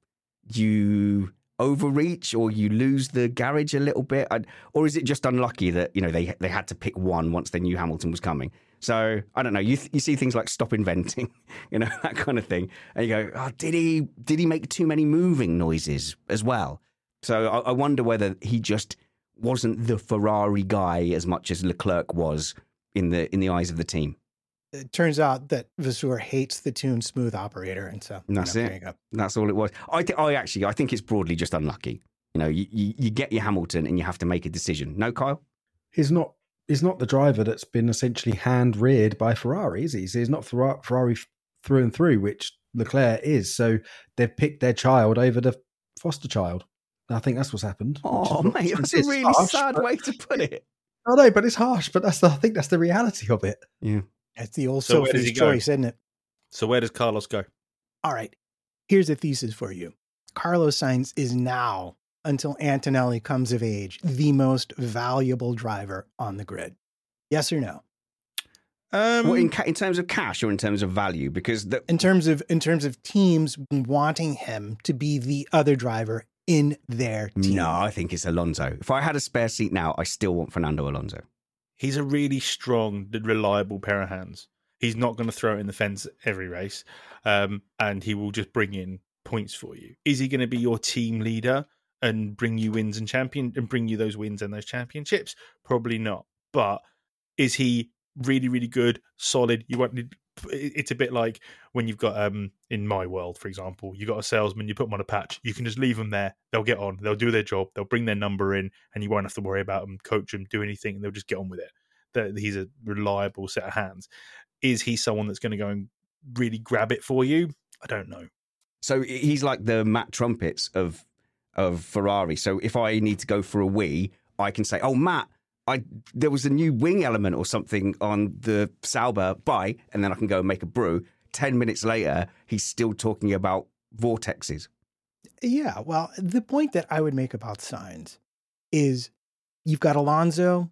you overreach or you lose the garage a little bit, I'd, or is it just unlucky that, you know, they they had to pick one once they knew Hamilton was coming? So I don't know. You th- you see things like stop inventing, you know, that kind of thing, and you go, oh, did he did he make too many moving noises as well? So I, I wonder whether he just wasn't the Ferrari guy as much as Leclerc was in the in the eyes of the team. It turns out that Vasseur hates the tune smooth operator. And so and that's you know, it. That's all it was. I th- I actually, I think it's broadly just unlucky. You know, you, you, you get your Hamilton and you have to make a decision. No, Kyle? He's not, he's not the driver that's been essentially hand-reared by Ferrari, is he? He's not Ferrari through and through, which Leclerc is. So they've picked their child over the foster child. I think that's what's happened. Oh, mate, not, that's a really harsh, sad but, way to put it. I know, but it's harsh. But that's the, I think that's the reality of it. Yeah. That's the old Sophie's choice, isn't it? So where does Carlos go? All right. Here's a thesis for you. Carlos Sainz is now, until Antonelli comes of age, the most valuable driver on the grid. Yes or no? Um, well, in, ca- in terms of cash or in terms of value, because the- in terms of in terms of teams wanting him to be the other driver in their team. No, I think it's Alonso. If I had a spare seat now, I still want Fernando Alonso. He's a really strong, reliable pair of hands. He's not going to throw it in the fence every race, um, and he will just bring in points for you. Is he going to be your team leader and bring you wins and champion and bring you those wins and those championships? Probably not. But is he really, really good, solid? You won't need. It's a bit like when you've got um in my world, for example, you got a salesman, you put them on a patch, you can just leave them there, they'll get on, they'll do their job, they'll bring their number in, and you won't have to worry about them, coach them, do anything, and they'll just get on with it. That he's a reliable set of hands. Is he someone that's going to go and really grab it for you? I don't know. So he's like the Matt Trumpets of of Ferrari. So if I need to go for a wee, I can say, oh, Matt, I there was a new wing element or something on the Sauber, bye, and then I can go and make a brew. Ten minutes later, he's still talking about vortexes. Yeah, well, the point that I would make about Sainz is you've got Alonso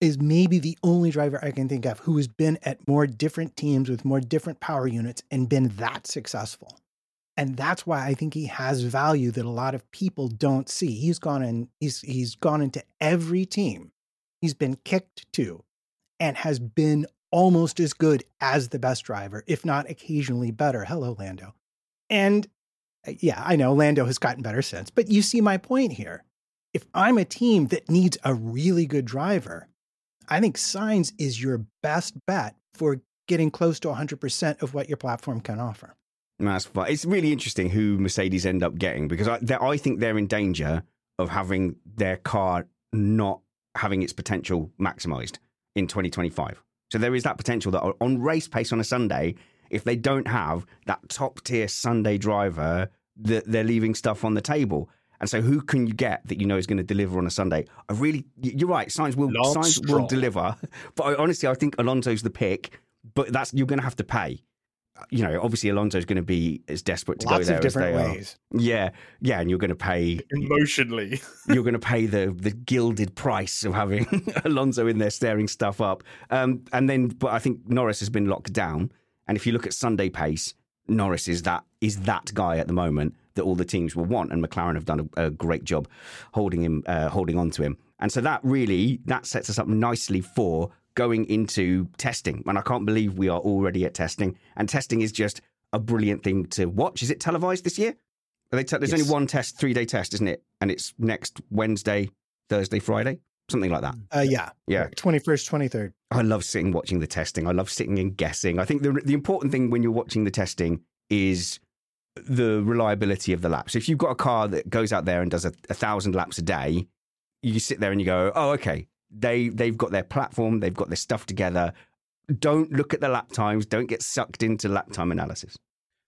is maybe the only driver I can think of who has been at more different teams with more different power units and been that successful. And that's why I think he has value that a lot of people don't see. He's gone in, he's he's gone into every team. He's been kicked to and has been almost as good as the best driver, if not occasionally better. Hello, Lando. And yeah, I know Lando has gotten better since, but you see my point here. If I'm a team that needs a really good driver, I think Sainz is your best bet for getting close to one hundred percent of what your platform can offer. That's fine. It's really interesting who Mercedes end up getting, because I, I think they're in danger of having their car not having its potential maximized in twenty twenty-five. So there is that potential that on race pace on a Sunday, if they don't have that top tier Sunday driver, that they're leaving stuff on the table. And so who can you get that you know is going to deliver on a Sunday? I really, you're right, Sainz will, Sainz will deliver. But I, honestly, I think Alonso's the pick, but that's you're going to have to pay. You know, obviously Alonso's going to be as desperate to Lots go there of different as they ways. Are. Yeah, yeah, and you're going to pay... Emotionally. You're going to pay the the gilded price of having Alonso in there staring stuff up. Um, and then, but I think Norris has been locked down. And if you look at Sunday pace, Norris is that is that guy at the moment that all the teams will want. And McLaren have done a, a great job holding him, uh, holding on to him. And so that really, that sets us up nicely for going into testing. And I can't believe we are already at testing. And testing is just a brilliant thing to watch. Is it televised this year? Are they te- there's yes. only one test, three-day test, isn't it? And it's next Wednesday, Thursday, Friday, something like that. Uh, yeah. Yeah. twenty-first, twenty-third. I love sitting watching the testing. I love sitting and guessing. I think the the important thing when you're watching the testing is the reliability of the laps. If you've got a car that goes out there and does a, a thousand laps a day, you sit there and you go, oh, okay. They, they've got their platform, they've got their stuff together. Don't look at the lap times, don't get sucked into lap time analysis.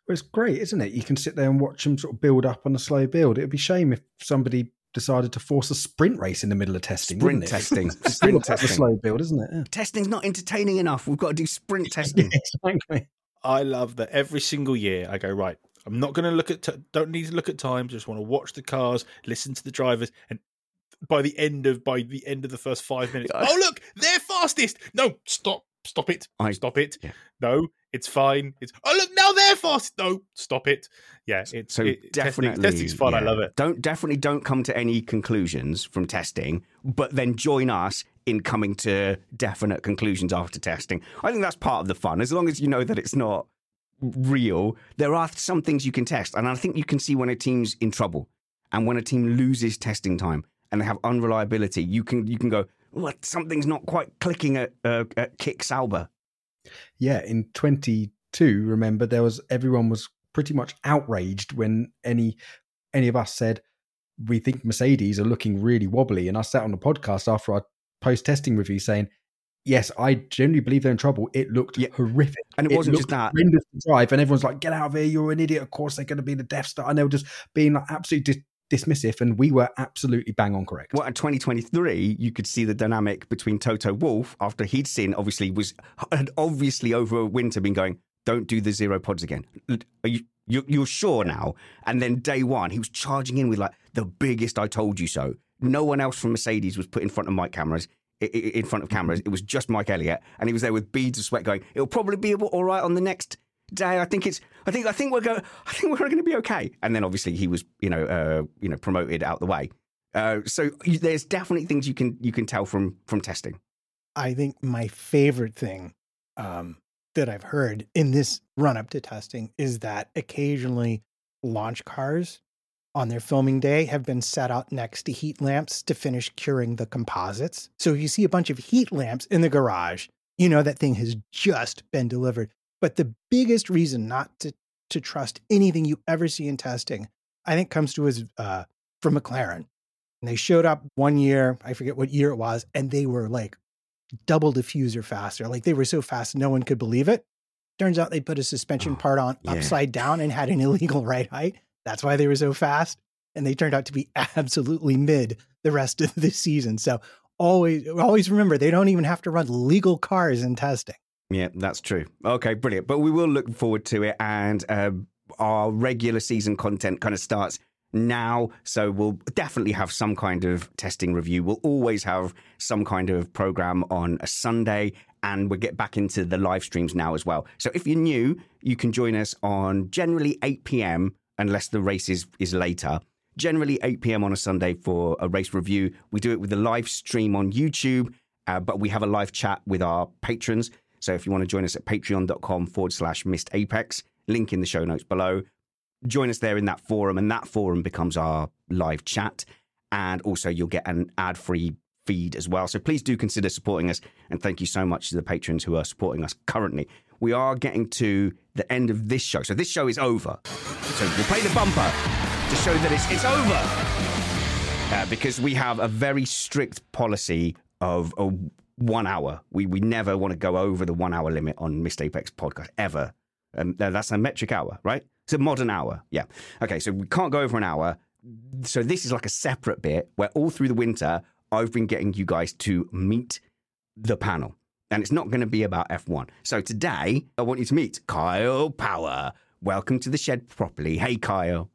Well, it's great, isn't it? You can sit there and watch them sort of build up on a slow build. It would be a shame if somebody decided to force a sprint race in the middle of testing. Sprint testing. Sprint testing. It's a slow build, isn't it? Yeah. Testing's not entertaining enough. We've got to do sprint testing. Exactly. I love that every single year I go, right, I'm not going to look at, t- don't need to look at times, just want to watch the cars, listen to the drivers, and By the end of by the end of the first five minutes, oh look, they're fastest. No, stop, stop it, I, stop it. Yeah. No, it's fine. It's oh look, now they're fast. No, stop it. Yeah, it's so it, definitely testing's fun. Yeah. I love it. Don't definitely don't come to any conclusions from testing, but then join us in coming to definite conclusions after testing. I think that's part of the fun. As long as you know that it's not real, there are some things you can test, and I think you can see when a team's in trouble and when a team loses testing time. And they have unreliability. You can you can go, well, something's not quite clicking at, uh, at Kick Sauber. Yeah, in twenty-two, remember there was everyone was pretty much outraged when any any of us said we think Mercedes are looking really wobbly. And I sat on the podcast after our post testing review saying, yes, I generally believe they're in trouble. It looked yeah. horrific, and it, it wasn't just that. Horrendous to drive, and everyone's like, get out of here! You're an idiot. Of course they're going to be the Death Star, and they were just being like absolutely. Dis- dismissive, and we were absolutely bang on correct. Well, in twenty twenty-three, you could see the dynamic between Toto Wolff after he'd seen, obviously, was had obviously over winter been going, don't do the zero pods again. Are you, you, you're sure now? And then day one, he was charging in with like the biggest I told you so. No one else from Mercedes was put in front of mic cameras. in front of cameras. It was just Mike Elliott, and he was there with beads of sweat going, it'll probably be all right on the next day. I think it's. I think. I think we're going. I think we're going to be okay. And then obviously he was, you know, uh, you know, promoted out the way. Uh, so there's definitely things you can you can tell from from testing. I think my favorite thing um, that I've heard in this run up to testing is that occasionally launch cars on their filming day have been set out next to heat lamps to finish curing the composites. So you see a bunch of heat lamps in the garage. You know that thing has just been delivered. But the biggest reason not to, to trust anything you ever see in testing, I think, comes to us uh, from McLaren. And they showed up one year, I forget what year it was, and they were like double diffuser faster. Like they were so fast, no one could believe it. Turns out they put a suspension part on yeah. upside down and had an illegal right height. That's why they were so fast. And they turned out to be absolutely mid the rest of the season. So always, always remember, they don't even have to run legal cars in testing. Yeah, that's true. Okay, brilliant. But we will look forward to it, and uh, our regular season content kind of starts now, so we'll definitely have some kind of testing review. We'll always have some kind of program on a Sunday, and we'll get back into the live streams now as well. So if you're new, you can join us on generally eight p.m, unless the race is, is later. Generally eight p.m. on a Sunday for a race review. We do it with a live stream on YouTube, uh, but we have a live chat with our patrons. So if you want to join us at patreon.com forward slash Missed Apex, link in the show notes below. Join us there in that forum, and that forum becomes our live chat. And also you'll get an ad-free feed as well. So please do consider supporting us. And thank you so much to the patrons who are supporting us currently. We are getting to the end of this show. So this show is over. So we'll play the bumper to show that it's, it's over. Uh, because we have a very strict policy of... a, One hour. We we never want to go over the one hour limit on Missed Apex podcast ever. And that's a metric hour, right? It's a modern hour. Yeah. Okay. So we can't go over an hour. So this is like a separate bit where all through the winter, I've been getting you guys to meet the panel, and it's not going to be about F one. So today I want you to meet Kyle Power. Welcome to the shed properly. Hey, Kyle.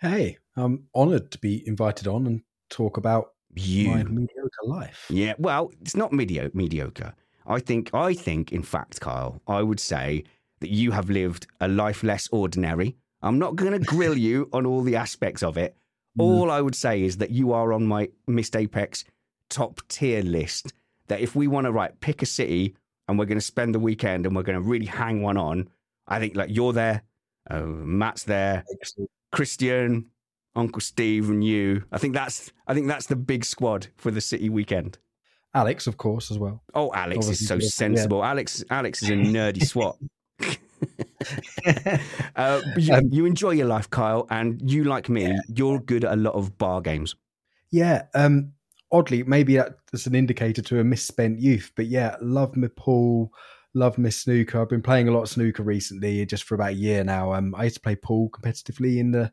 Hey, I'm honored to be invited on and talk about you. My mediocre life. Yeah, well, it's not medio- mediocre. I think, I think, in fact, Kyle, I would say that you have lived a life less ordinary. I'm not going to grill you on all the aspects of it. All mm. I would say is that you are on my Missed Apex top tier list, that if we want to, right, pick a city and we're going to spend the weekend and we're going to really hang one on, I think, like, you're there, uh, Matt's there, excellent. Christian... Uncle Steve and you. I think that's I think that's the big squad for the city weekend. Alex, of course, as well. Oh, Alex Obviously is so yeah. sensible. Alex Alex is a nerdy swat. uh, you, um, you enjoy your life, Kyle, and you, like me, yeah. you're good at a lot of bar games. Yeah. Um, oddly, maybe that's an indicator to a misspent youth. But yeah, love my pool, love my snooker. I've been playing a lot of snooker recently, just for about a year now. Um, I used to play pool competitively in the...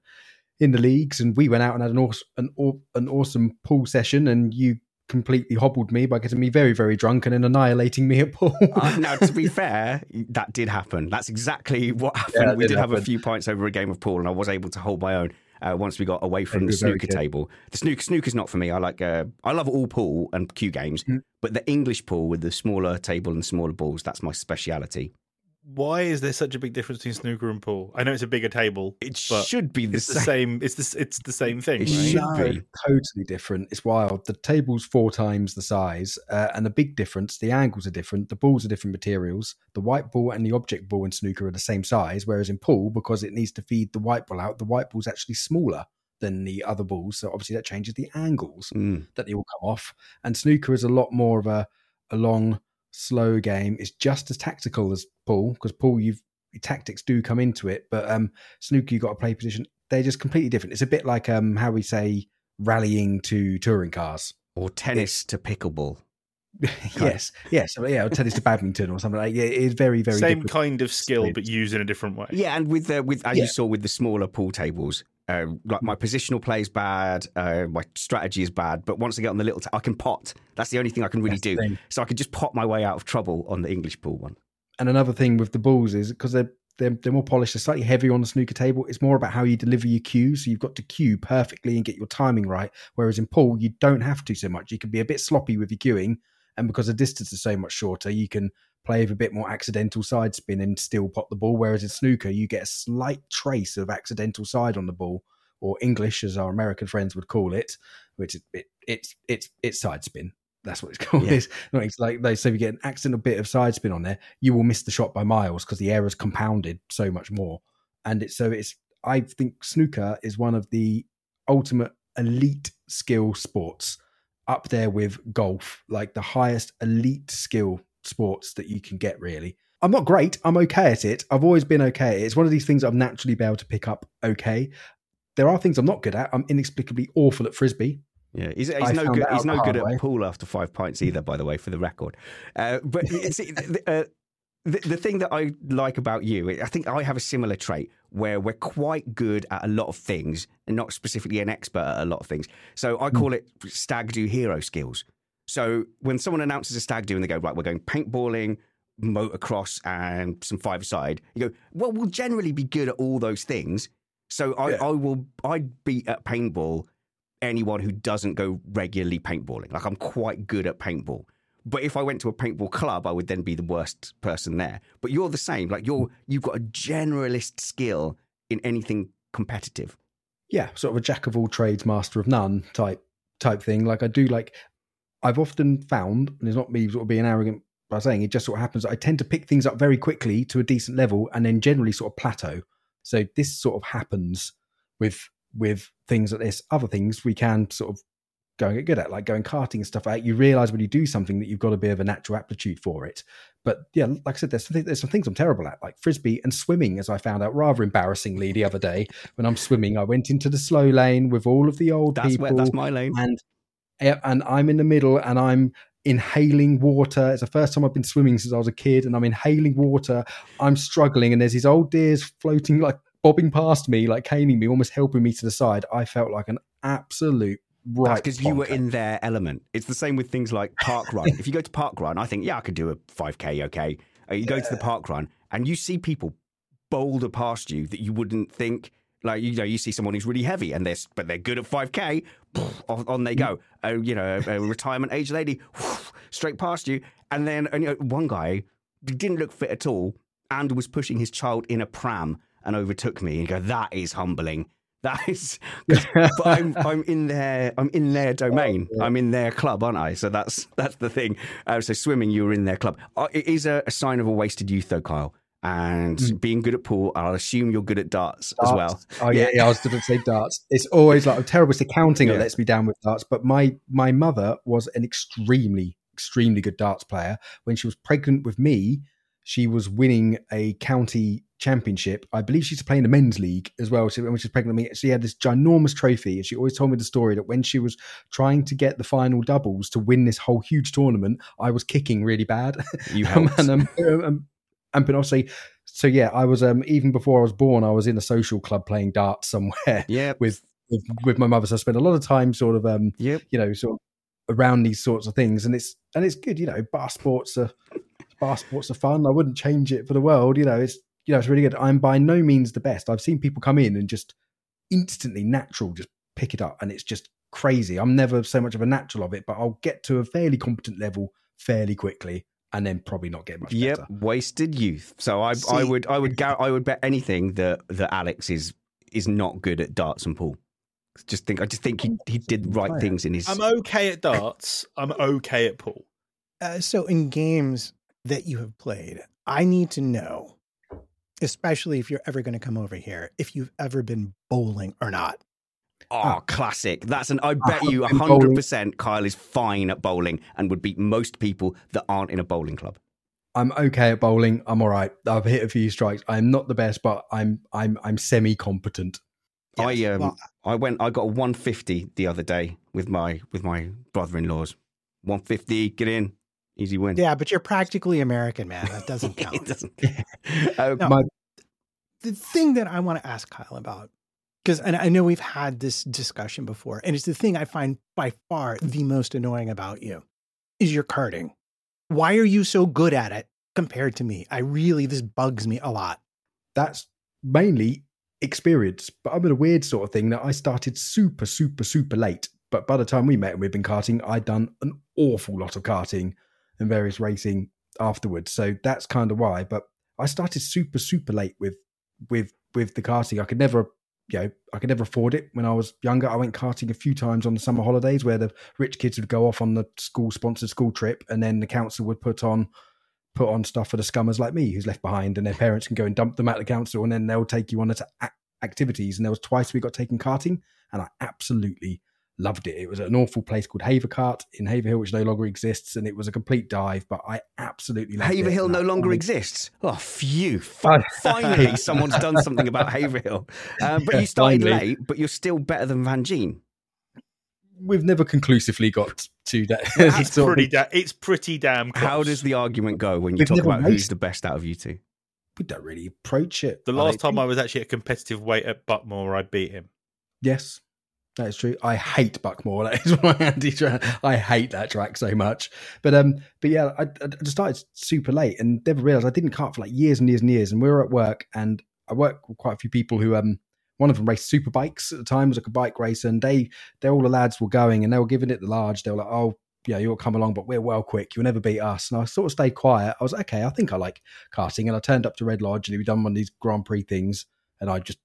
in the leagues, and we went out and had an awesome, an, an awesome pool session, and you completely hobbled me by getting me very, very drunk and then annihilating me at pool. uh, now, to be fair, that did happen. That's exactly what happened. Yeah, we did happen. have a few pints over a game of pool, and I was able to hold my own uh, once we got away from the snooker table. The snooker snooker's not for me. I like, uh, I love all pool and cue games, mm. but the English pool with the smaller table and smaller balls, that's my speciality. Why is there such a big difference between snooker and pool? I know it's a bigger table. It should be the, it's same. the same. It's the it's the same thing. It right? should no, be totally different. It's wild. The table's four times the size, uh, and the big difference: the angles are different, the balls are different materials. The white ball and the object ball in snooker are the same size, whereas in pool, because it needs to feed the white ball out, the white ball's actually smaller than the other balls. So obviously that changes the angles mm. that they all come off. And snooker is a lot more of a a long, slow game. It's just as tactical as pool, because pool, you've tactics do come into it, but um snooker, you got to play position. They're just completely different. It's a bit like um how we say rallying to touring cars, or tennis it's, to pickleball. yes, yes, yeah, or tennis to badminton or something like. Yeah, it's very, very same different. Kind of skill, but used in a different way. Yeah, and with the with as yeah. you saw with the smaller pool tables, uh, like my positional play is bad, uh, my strategy is bad, but once I get on the little, t- I can pot. That's the only thing I can really That's do. So I can just pot my way out of trouble on the English pool one. And another thing with the balls is because they're, they're they're more polished, they're slightly heavier on the snooker table. It's more about how you deliver your cues. So you've got to cue perfectly and get your timing right. Whereas in pool, you don't have to so much. You can be a bit sloppy with your cueing And because the distance is so much shorter, you can play with a bit more accidental side spin and still pop the ball. Whereas in snooker, you get a slight trace of accidental side on the ball, or English, as our American friends would call it, which it, it, it's it's it's side spin. That's what it's called. Yeah. It's, it's like they so if you get an accidental bit of side spin on there, you will miss the shot by miles because the error is compounded so much more. And it's so it's I think snooker is one of the ultimate elite skill sports, up there with golf, like the highest elite skill sports that you can get, really. I'm not great. I'm okay at it. I've always been okay at it. It's one of these things I've naturally been able to pick up okay. There are things I'm not good at. I'm inexplicably awful at Frisbee. Yeah, he's, he's no good. He's no good at pool after five pints either, by the way, for the record. Uh, but see, the, uh, the, the thing that I like about you, I think I have a similar trait where we're quite good at a lot of things and not specifically an expert at a lot of things. So I call it stag do hero skills. So when someone announces a stag do and they go, right, we're going paintballing, motocross and some five-a-side, you go, well, we'll generally be good at all those things. So I, yeah. I will, I'd beat at paintball anyone who doesn't go regularly paintballing. Like, I'm quite good at paintball. But if I went to a paintball club, I would then be the worst person there. But you're the same. Like, you're, you've got a generalist skill in anything competitive. Yeah, sort of a jack of all trades, master of none type type thing. Like, I do like, I've often found, and it's not me sort of being arrogant by saying, it just sort of happens that I tend to pick things up very quickly to a decent level and then generally sort of plateau. So this sort of happens with with things like this. Other things we can sort of go and get good at, like going karting and stuff out. You realise when you do something that you've got a bit of a natural aptitude for it. But yeah, like I said, there's some, th- there's some things I'm terrible at, like Frisbee and swimming, as I found out rather embarrassingly the other day. When I'm swimming, I went into the slow lane with all of the old that's people. Where, that's my lane. And, and I'm in the middle and I'm inhaling water. It's the first time I've been swimming since I was a kid, and I'm inhaling water. I'm struggling, and there's these old deers floating, like bobbing past me, like caning me, almost helping me to the side. I felt like an absolute right. That's because you were in their element. It's the same with things like park run. If you go to park run, I think, yeah, I could do a five K, okay. You yeah. go to the park run, and you see people boulder past you that you wouldn't think. Like, you know, you see someone who's really heavy and they're but they're good at five K, poof, on they go. Uh, you know, a, a retirement age lady, whoosh, straight past you. And then and, you know, one guy didn't look fit at all and was pushing his child in a pram and overtook me. And you go, that is humbling. That is, but I'm I'm in their I'm in their domain. Oh, yeah. I'm in their club, aren't I? So that's that's the thing. Uh, so swimming, you were in their club. Uh, it is a, a sign of a wasted youth, though, Kyle. And mm. being good at pool, I'll assume you're good at darts, darts. as well. Oh yeah, yeah, I was going to say darts. It's always like I'm terrible. It's accounting yeah. that lets me down with darts. But my my mother was an extremely, extremely good darts player. When she was pregnant with me, she was winning a county championship. I believe she's playing the men's league as well. So when she was pregnant with me, she had this ginormous trophy, and she always told me the story that when she was trying to get the final doubles to win this whole huge tournament, I was kicking really bad. You helped. and, um, and, um, And but obviously, so yeah, I was um, even before I was born, I was in a social club playing darts somewhere. Yeah, with, with with my mother. So I spent a lot of time sort of um, yep. you know, sort of around these sorts of things, and it's and it's good, you know. Bar sports are bar sports are fun. I wouldn't change it for the world, you know. It's you know, it's really good. I'm by no means the best. I've seen people come in and just instantly natural, just pick it up, and it's just crazy. I'm never so much of a natural of it, but I'll get to a fairly competent level fairly quickly. And then probably not get much better. Yep, wasted youth. So I, I would, I would, I would bet anything that, that Alex is is not good at darts and pool. Just think, I just think he he did right things in his. I'm okay at darts. I'm okay at pool. Uh, so in games that you have played, I need to know, especially if you're ever going to come over here, if you've ever been bowling or not. Oh, classic. That's an, I bet you one hundred percent Kyle is fine at bowling and would beat most people that aren't in a bowling club. I'm okay at bowling. I'm all right. I've hit a few strikes. I'm not the best, but I'm I'm I'm semi-competent. Yes. I um well, I went I got a one fifty the other day with my with my brother-in-laws. one fifty, get in. Easy win. Yeah, but you're practically American, man. That doesn't count. It doesn't. uh, no, my... The thing that I want to ask Kyle about, because and I know we've had this discussion before, and it's the thing I find by far the most annoying about you, is your karting. Why are you so good at it compared to me? I really, this bugs me a lot. That's mainly experience, but I'm in a weird sort of thing that I started super, super, super late. But by the time we met and we'd been karting, I'd done an awful lot of karting and various racing afterwards. So that's kind of why. But I started super, super late with with with the karting. I could never, you know, I could never afford it when I was younger. I went karting a few times on the summer holidays where the rich kids would go off on the school sponsored school trip, and then the council would put on put on stuff for the scummers like me who's left behind, and their parents can go and dump them at the council, and then they'll take you on to activities. And there was twice we got taken karting, and I absolutely loved it. It was at an awful place called Havercart in Haverhill, which no longer exists, and it was a complete dive, but I absolutely loved Haverhill it. Haverhill no longer I, exists? Oh, phew. Finally, someone's done something about Haverhill. Uh, but yeah, you started finally. late, but you're still better than Van Gene. We've never conclusively got to that. It's, pretty da- it's pretty damn close. How does the argument go when you We've talk about raced. who's the best out of you two? We don't really approach it. The last I time think. I was actually at a competitive weight at Buckmore, I beat him. Yes. That is true. I hate Buckmore. That is my anti-track. I hate that track so much. But um, but yeah, I, I just started super late and never realised I didn't kart for like years and years and years. And we were at work, and I work with quite a few people who um, one of them raced super bikes at the time, was like a bike racer, and they they all the lads were going and they were giving it the large. They were like, oh yeah, you'll come along, but we're well quick. You'll never beat us. And I sort of stayed quiet. I was like, okay, I think I like karting. And I turned up to Red Lodge, and we done one of these Grand Prix things, and I just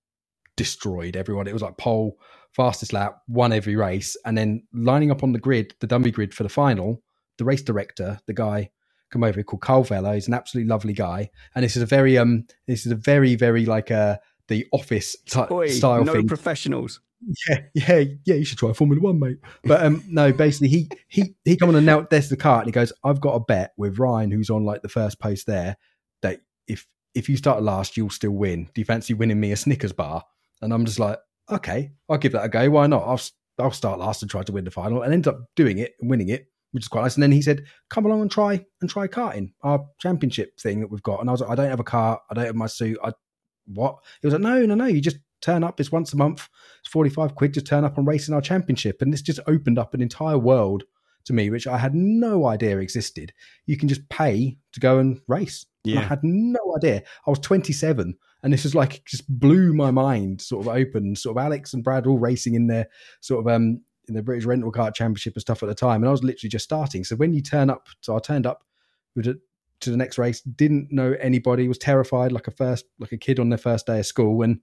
destroyed everyone. It was like pole, fastest lap, won every race. And then lining up on the grid, the dummy grid for the final, the race director, the guy come over called Carl Vela. He's an absolutely lovely guy. And this is a very, um, this is a very, very like uh, the office t- Oi, style no thing. No professionals. Yeah, yeah, yeah. You should try Formula One, mate. But um, no, basically he, he, he come on and now there's the cart, and he goes, I've got a bet with Ryan, who's on like the first post there, that if, if you start last, you'll still win. Do you fancy winning me a Snickers bar? And I'm just like, okay, I'll give that a go. Why not? I'll I'll start last and try to win the final, and end up doing it and winning it, which is quite nice. And then he said, come along and try and try karting, our championship thing that we've got. And I was like, I don't have a car. I don't have my suit. I What? He was like, no, no, no. You just turn up. It's once a month. It's forty-five quid. Just turn up and race in our championship. And this just opened up an entire world to me, which I had no idea existed. You can just pay to go and race. Yeah. I had no idea. I was twenty-seven. And this is like, just blew my mind sort of open, sort of Alex and Brad all racing in their sort of, um, in the British rental car championship and stuff at the time. And I was literally just starting. So when you turn up, so I turned up to the next race, didn't know anybody, was terrified, like a first, like a kid on their first day of school, and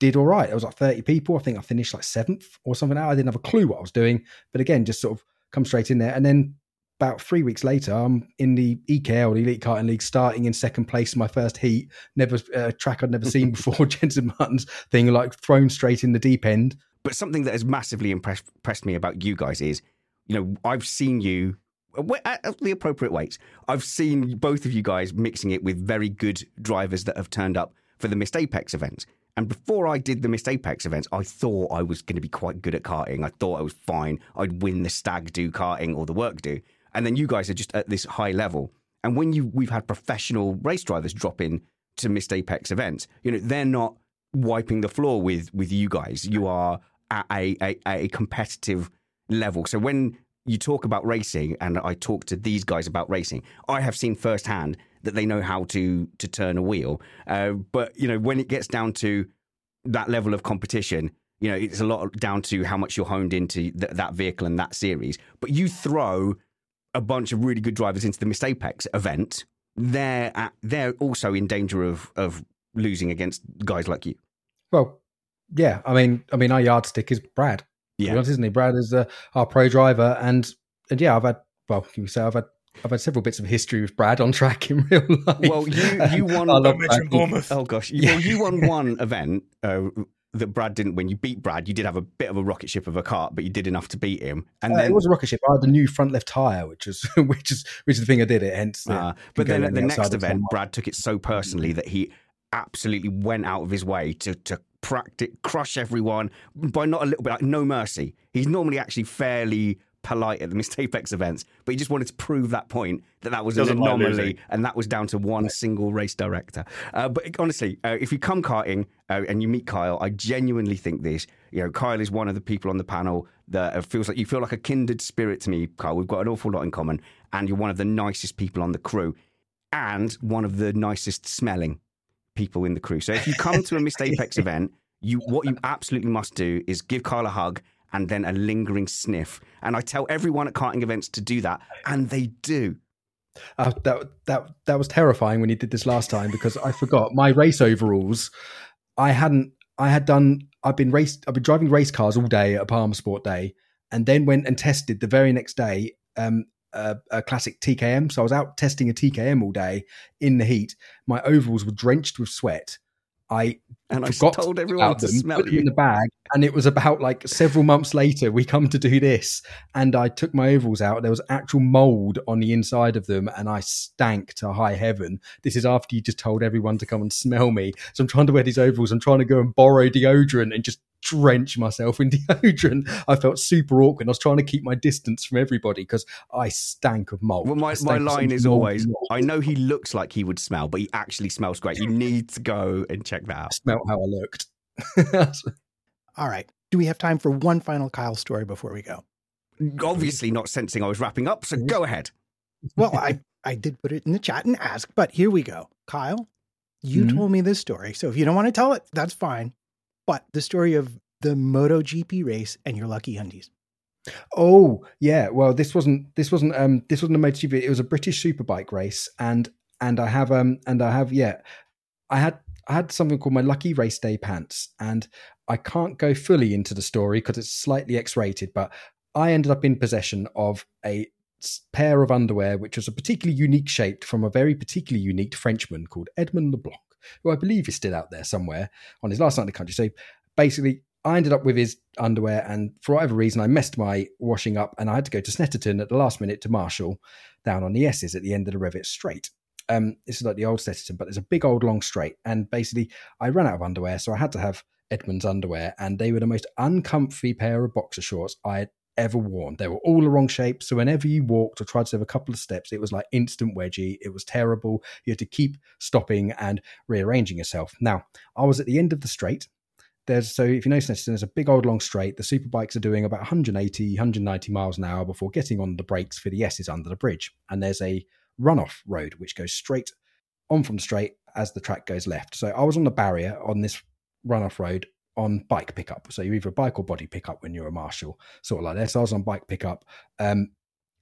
did all right. It was like thirty people. I think I finished like seventh or something. I didn't have a clue what I was doing, but again, just sort of come straight in there. And then about three weeks later, I'm in the E K L, the Elite Karting League, starting in second place in my first heat. Never uh, track I'd never seen before, Jensen Martin's thing, like thrown straight in the deep end. But something that has massively impressed, impressed me about you guys is, you know, I've seen you at the appropriate weights. I've seen both of you guys mixing it with very good drivers that have turned up for the Mist Apex events. And before I did the Mist Apex events, I thought I was going to be quite good at karting. I thought I was fine. I'd win the stag do karting or the work do. And then you guys are just at this high level. And when you we've had professional race drivers drop in to Mist Apex events, you know, they're not wiping the floor with with you guys. You are at a, a, a competitive level. So when you talk about racing, and I talk to these guys about racing, I have seen firsthand that they know how to to turn a wheel. Uh, but, you know, when it gets down to that level of competition, you know, it's a lot down to how much you're honed into th- that vehicle and that series. But you throw a bunch of really good drivers into the Mist Apex event, they're at, they're also in danger of of losing against guys like you. Well, yeah, I mean, I mean, our yardstick is Brad, yeah, isn't he? Brad is uh, our pro driver, and and yeah, I've had well, can we say I've had I've had several bits of history with Brad on track in real life. Well, you you won. I love Bournemouth. Oh gosh, yeah. Well, you won one event Uh, that Brad didn't win. You beat Brad. You did have a bit of a rocket ship of a cart, but you did enough to beat him. And uh, then it was a rocket ship. I had a new front left tire, which is which is which is the thing I did it. Hence, uh, uh, but then at the next event, Brad took it so personally that he absolutely went out of his way to to practice crush everyone by not a little bit, like no mercy. He's normally actually fairly polite at the Mist Apex events, but he just wanted to prove that point that that was Doesn't an anomaly, and that was down to one single race director. Uh, but it, honestly, uh, if you come karting uh, and you meet Kyle, I genuinely think this. You know, Kyle is one of the people on the panel that feels like you feel like a kindred spirit to me, Kyle. We've got an awful lot in common, and you're one of the nicest people on the crew, and one of the nicest smelling people in the crew. So if you come to a Mist Apex event, you what you absolutely must do is give Kyle a hug and then a lingering sniff. And I tell everyone at karting events to do that, and they do. Uh, that that that was terrifying when you did this last time, because I forgot my race overalls. I hadn't. I had done. I've been race. I've been driving race cars all day at a Palm Sport Day, and then went and tested the very next day um, a, a classic T K M. So I was out testing a T K M all day in the heat. My overalls were drenched with sweat. I and forgot I told everyone to them, smell put them you in the bag, and it was about like several months later we come to do this, and I took my overalls out. There was actual mold on the inside of them, and I stank to high heaven. This is after you just told everyone to come and smell me. So I'm trying to wear these overalls. I'm trying to go and borrow deodorant and just drench myself in deodorant. I felt super awkward. I was trying to keep my distance from everybody because I stank of mold. Well, my, my line is always, mold. I know he looks like he would smell, but he actually smells great. You need to go and check that out. I smell how I looked. All right. Do we have time for one final Kyle story before we go? Obviously not sensing I was wrapping up, so go ahead. Well, I, I did put it in the chat and ask, but here we go. Kyle, you mm-hmm. told me this story. So if you don't want to tell it, that's fine. But the story of the MotoGP race and your lucky undies. Oh yeah, well this wasn't this wasn't um, this wasn't a MotoGP. It was a British Superbike race, and and I have um and I have yeah, I had I had something called my lucky race day pants, and I can't go fully into the story because it's slightly X-rated. But I ended up in possession of a pair of underwear which was a particularly unique shape from a very particularly unique Frenchman called Edmond Leblanc, who I believe is still out there somewhere on his last night in the country. So basically I ended up with his underwear, and for whatever reason I messed my washing up, and I had to go to Snetterton at the last minute to marshal down on the S's at the end of the Revit straight. Um, this is like the old Snetterton, but there's a big old long straight, and basically I ran out of underwear, so I had to have Edmund's underwear, and they were the most uncomfy pair of boxer shorts I had ever worn. They were all the wrong shape, so whenever you walked or tried to have a couple of steps, it was like instant wedgie. It was terrible. You had to keep stopping and rearranging yourself. Now, I was at the end of the straight. There's, so if you know Snetterton, there's a big old long straight. The superbikes are doing about one eighty, one ninety miles an hour before getting on the brakes for the S's under the bridge. And there's a runoff road which goes straight on from straight as the track goes left. So I was on the barrier on this runoff road on bike pickup. So you're either bike or body pickup when you're a marshal, sort of like that. So I was on bike pickup. Um,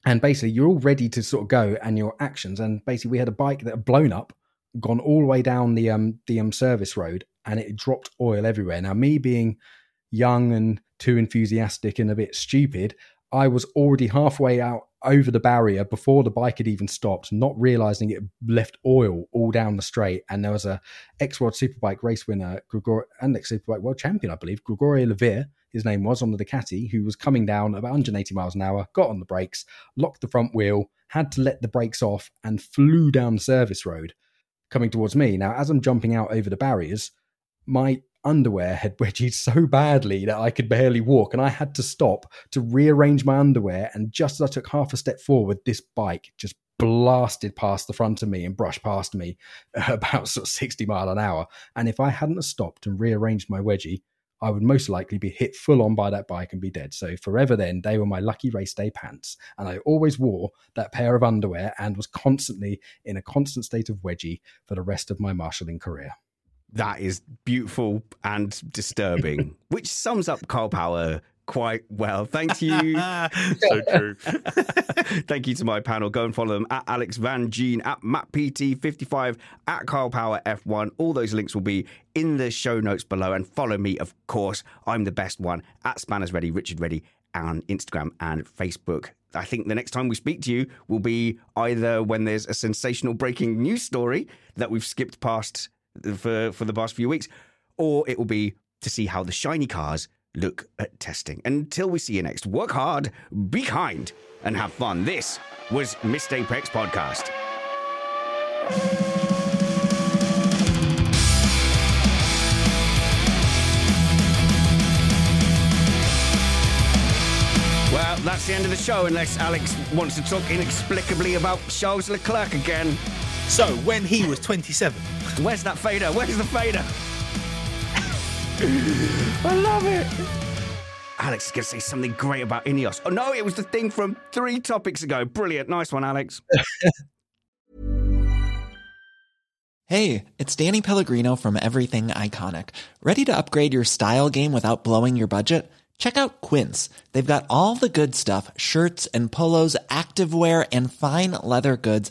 and basically you're all ready to sort of go and your actions. And basically we had a bike that had blown up, gone all the way down the, um, the um, service road, and it dropped oil everywhere. Now, me being young and too enthusiastic and a bit stupid, I was already halfway out over the barrier before the bike had even stopped, not realizing it left oil all down the straight. And there was a ex-World Superbike race winner, Grigor, and ex-Superbike world champion, I believe, Gregorio Lavere, his name was, on the Ducati, who was coming down about one eighty miles an hour, got on the brakes, locked the front wheel, had to let the brakes off, and flew down the service road coming towards me. Now, as I'm jumping out over the barriers, my underwear had wedgied so badly that I could barely walk, and I had to stop to rearrange my underwear, and just as I took half a step forward, this bike just blasted past the front of me and brushed past me about sort of sixty mile an hour, and if I hadn't stopped and rearranged my wedgie, I would most likely be hit full on by that bike and be dead. So forever then, they were my lucky race day pants, and I always wore that pair of underwear and was constantly in a constant state of wedgie for the rest of my marshalling career. That is beautiful and disturbing, which sums up Kyle Power quite well. Thank you. So true. Thank you to my panel. Go and follow them at Alex Van Gene, at Matt P T fifty-five, at Kyle Power F one. All those links will be in the show notes below. And follow me, of course. I'm the best one at Spanners Ready, Richard Ready, on Instagram and Facebook. I think the next time we speak to you will be either when there's a sensational breaking news story that we've skipped past for for the past few weeks, or it will be to see how the shiny cars look at testing. Until we see you next, work hard, be kind, and have fun. This was Missed Apex Podcast. Well, that's the end of the show, unless Alex wants to talk inexplicably about Charles Leclerc again. So, when he was twenty-seven... Where's that fader? Where's the fader? I love it. Alex is going to say something great about Ineos. Oh, no, it was the thing from three topics ago. Brilliant. Nice one, Alex. Hey, it's Danny Pellegrino from Everything Iconic. Ready to upgrade your style game without blowing your budget? Check out Quince. They've got all the good stuff, shirts and polos, activewear and fine leather goods,